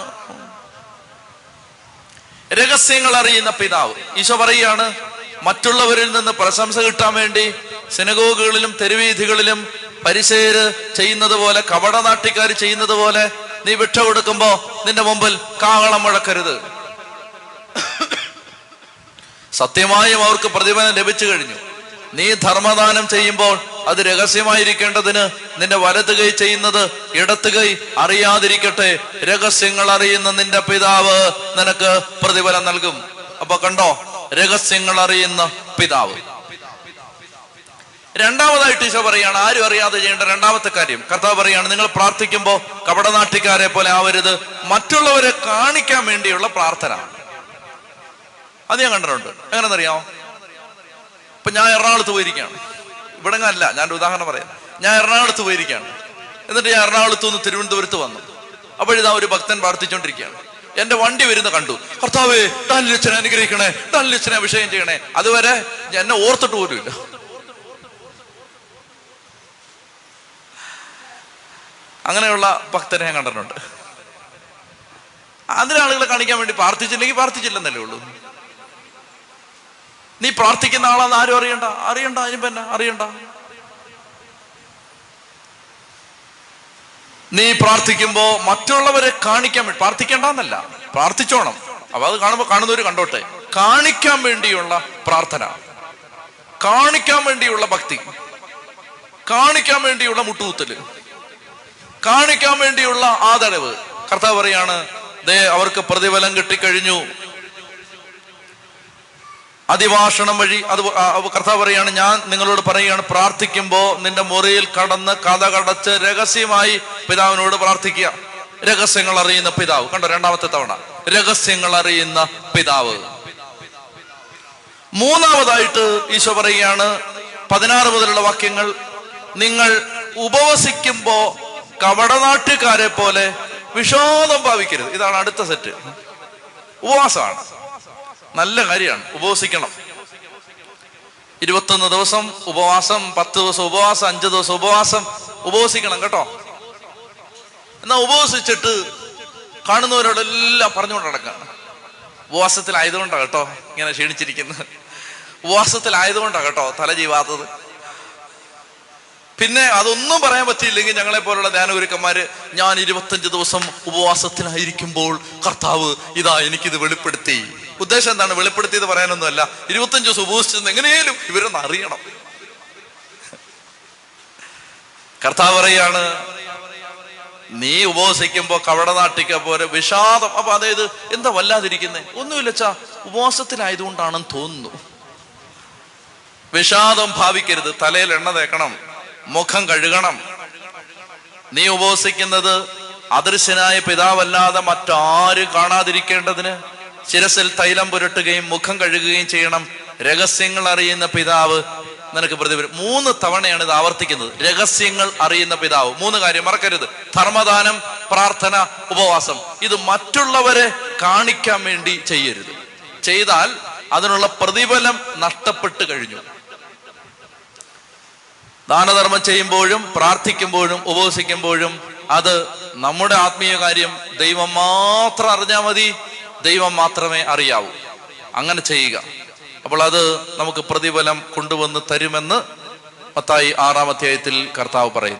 രഹസ്യങ്ങൾ അറിയുന്ന പിതാവ്. ഈശോ പറയുകയാണ്, മറ്റുള്ളവരിൽ നിന്ന് പ്രശംസ കിട്ടാൻ വേണ്ടി സിനഗോഗുകളിലും തെരുവീഥികളിലും പരിസേര് ചെയ്യുന്നത് പോലെ, കപടനാട്ടിക്കാർ ചെയ്യുന്നത് പോലെ നീ ഭിക്ഷ കൊടുക്കുമ്പോ നിന്റെ മുമ്പിൽ കാഹളം മുഴക്കരുത്. സത്യമായും അവർക്ക് പ്രതിഫലം ലഭിച്ചു കഴിഞ്ഞു. നീ ധർമ്മദാനം ചെയ്യുമ്പോൾ അത് രഹസ്യമായിരിക്കേണ്ടതിന് നിന്റെ വലത് കൈ ചെയ്യുന്നത് ഇടത്ത് കൈ അറിയാതിരിക്കട്ടെ. രഹസ്യങ്ങൾ അറിയുന്ന നിന്റെ പിതാവ് നിനക്ക് പ്രതിഫലം നൽകും. അപ്പൊ കണ്ടോ, രഹസ്യങ്ങൾ അറിയുന്ന പിതാവ്. രണ്ടാമതായിട്ട് ഈശോ പറയാണ്, ആരും അറിയാതെ ചെയ്യേണ്ട രണ്ടാമത്തെ കാര്യം. കർത്താവ് പറയാണ്, നിങ്ങൾ പ്രാർത്ഥിക്കുമ്പോൾ കപടനാട്ടിക്കാരെ പോലെ ആവരുത്. മറ്റുള്ളവരെ കാണിക്കാൻ വേണ്ടിയുള്ള പ്രാർത്ഥന അത് ഞാൻ കണ്ടിട്ടുണ്ട്. എങ്ങനെയെന്നറിയാമോ? ഇപ്പൊ ഞാൻ എറണാകുളത്ത് പോയിരിക്കുകയാണ്. ഇവിടെ അല്ല, ഞാനൊരു ഉദാഹരണം പറയാം. ഞാൻ എറണാകുളത്ത് പോയിരിക്കുകയാണ്. എന്നിട്ട് ഞാൻ എറണാകുളത്ത് നിന്ന് തിരുവനന്തപുരത്ത് വന്നു. അപ്പോഴിതാ ഒരു ഭക്തൻ പ്രാർത്ഥിച്ചുകൊണ്ടിരിക്കുകയാണ്. എന്റെ വണ്ടി വരുന്ന കണ്ടു. കർത്താവേ, നല്ലച്ഛനെ അനുഗ്രഹിക്കണേ, നല്ലച്ഛനെ അഭിഷേകം ചെയ്യണേ. അതുവരെ എന്നെ ഓർത്തിട്ട് പോലുമില്ല. അങ്ങനെയുള്ള ഭക്തനെ ഞാൻ കണ്ടിട്ടുണ്ട്. അതിനാളുകളെ കാണിക്കാൻ വേണ്ടി പ്രാർത്ഥിച്ചില്ലെങ്കിൽ പ്രാർത്ഥിച്ചില്ലെന്നല്ലേ ഉള്ളൂ. നീ പ്രാർത്ഥിക്കുന്ന ആളാന്ന് ആരും അറിയണ്ട, അറിയണ്ട, അതിന് പിന്നെ അറിയണ്ട. നീ പ്രാർത്ഥിക്കുമ്പോ മറ്റുള്ളവരെ കാണിക്കാൻ വേണ്ടി പ്രാർത്ഥിക്കേണ്ടെന്നല്ല, പ്രാർത്ഥിച്ചോണം. അപ്പൊ അത് കാണുമ്പോ കാണുന്നവര് കണ്ടോട്ടെ. കാണിക്കാൻ വേണ്ടിയുള്ള പ്രാർത്ഥന, കാണിക്കാൻ വേണ്ടിയുള്ള ഭക്തി, കാണിക്കാൻ വേണ്ടിയുള്ള മുട്ടുകുത്തല്, കാണിക്കാൻ വേണ്ടിയുള്ള ആദരവ്. കർത്താവ് പറയാണ്, ദേ അവർക്ക് പ്രതിഫലം കിട്ടിക്കഴിഞ്ഞു. അതിഭാഷണം വഴി അത് കർത്താവ് പറയാണ്, ഞാൻ നിങ്ങളോട് പറയുകയാണ്, പ്രാർത്ഥിക്കുമ്പോൾ നിന്റെ മുറിയിൽ കടന്ന് കഥ കടച്ച് രഹസ്യമായി പിതാവിനോട് പ്രാർത്ഥിക്കുക. രഹസ്യങ്ങൾ അറിയുന്ന പിതാവ്. കണ്ടോ, രണ്ടാമത്തെ തവണ രഹസ്യങ്ങൾ അറിയുന്ന പിതാവ്. മൂന്നാമതായിട്ട് ഈശോ പറയുകയാണ്, 16 മുതലുള്ള വാക്യങ്ങൾ, നിങ്ങൾ ഉപവസിക്കുമ്പോ കപടനാട്ടുകാരെ പോലെ വിഷാദം ഭാവിക്കരുത്. ഇതാണ് അടുത്ത സെറ്റ്. ഉപവാസമാണ്, നല്ല കാര്യമാണ്, ഉപവസിക്കണം. 21 ദിവസം ഉപവാസം, 10 ദിവസം ഉപവാസം, 5 ദിവസം ഉപവാസം, ഉപവസിക്കണം കേട്ടോ. എന്നാ ഉപവസിച്ചിട്ട് കാണുന്നവരോടെല്ലാം പറഞ്ഞുകൊണ്ട് നടക്കാണ്. ഉപവാസത്തിലായതുകൊണ്ടാണ് കേട്ടോ ഇങ്ങനെ ക്ഷീണിച്ചിരിക്കുന്നത്. ഉപവാസത്തിലായതുകൊണ്ടാണ് കേട്ടോ തല ജീവാത്തത്. പിന്നെ അതൊന്നും പറയാൻ പറ്റിയില്ലെങ്കിൽ ഞങ്ങളെ പോലുള്ള ധ്യാനഗുരുക്കന്മാര്, ഞാൻ 25 ദിവസം ഉപവാസത്തിനായിരിക്കുമ്പോൾ കർത്താവ് ഇതാ എനിക്കിത് വെളിപ്പെടുത്തി. ഉദ്ദേശം എന്താണ്? വെളിപ്പെടുത്തിയത് പറയാനൊന്നുമല്ല, 25 ദിവസം ഉപവസിച്ചെന്ന് എങ്ങനെയാലും ഇവരൊന്ന് അറിയണം. കർത്താവ് പറയാണ്, നീ ഉപവസിക്കുമ്പോ കവട നാട്ടിക്ക പോലെ വിഷാദം. അപ്പൊ അതായത് എന്താ വല്ലാതിരിക്കുന്നേ? ഒന്നുമില്ലച്ചാ, ഉപവാസത്തിലായതുകൊണ്ടാണെന്ന് തോന്നുന്നു. വിഷാദം ഭാവിക്കരുത്. തലയിൽ എണ്ണ തേക്കണം, മുഖം കഴുകണം. നീ ഉപവസിക്കുന്നത് അദൃശ്യനായ പിതാവല്ലാതെ മറ്റാരും കാണാതിരിക്കേണ്ടതിന് ശിരസിൽ തൈലം പുരട്ടുകയും മുഖം കഴുകുകയും ചെയ്യണം. രഹസ്യങ്ങൾ അറിയുന്ന പിതാവ് നിനക്ക് പ്രതിഫലം. 3 തവണയാണ് ഇത് ആവർത്തിക്കുന്നത്. രഹസ്യങ്ങൾ അറിയുന്ന പിതാവ്. 3 കാര്യം മറക്കരുത്: ധർമ്മദാനം, പ്രാർത്ഥന, ഉപവാസം. ഇത് മറ്റുള്ളവരെ കാണിക്കാൻ വേണ്ടി ചെയ്യരുത്. ചെയ്താൽ അതിനുള്ള പ്രതിഫലം നഷ്ടപ്പെട്ടു കഴിഞ്ഞു. ദാനധർമ്മം ചെയ്യുമ്പോഴും പ്രാർത്ഥിക്കുമ്പോഴും ഉപവസിക്കുമ്പോഴും അത് നമ്മുടെ ആത്മീയ കാര്യം ദൈവം മാത്രം അറിഞ്ഞാൽ മതി. ദൈവം മാത്രമേ അറിയാവൂ. അങ്ങനെ ചെയ്യുക. അപ്പോൾ അത് നമുക്ക് പ്രതിഫലം കൊണ്ടുവന്ന് തരുമെന്ന് മത്തായി 6-ാം അധ്യായത്തിൽ കർത്താവ് പറയുന്നു.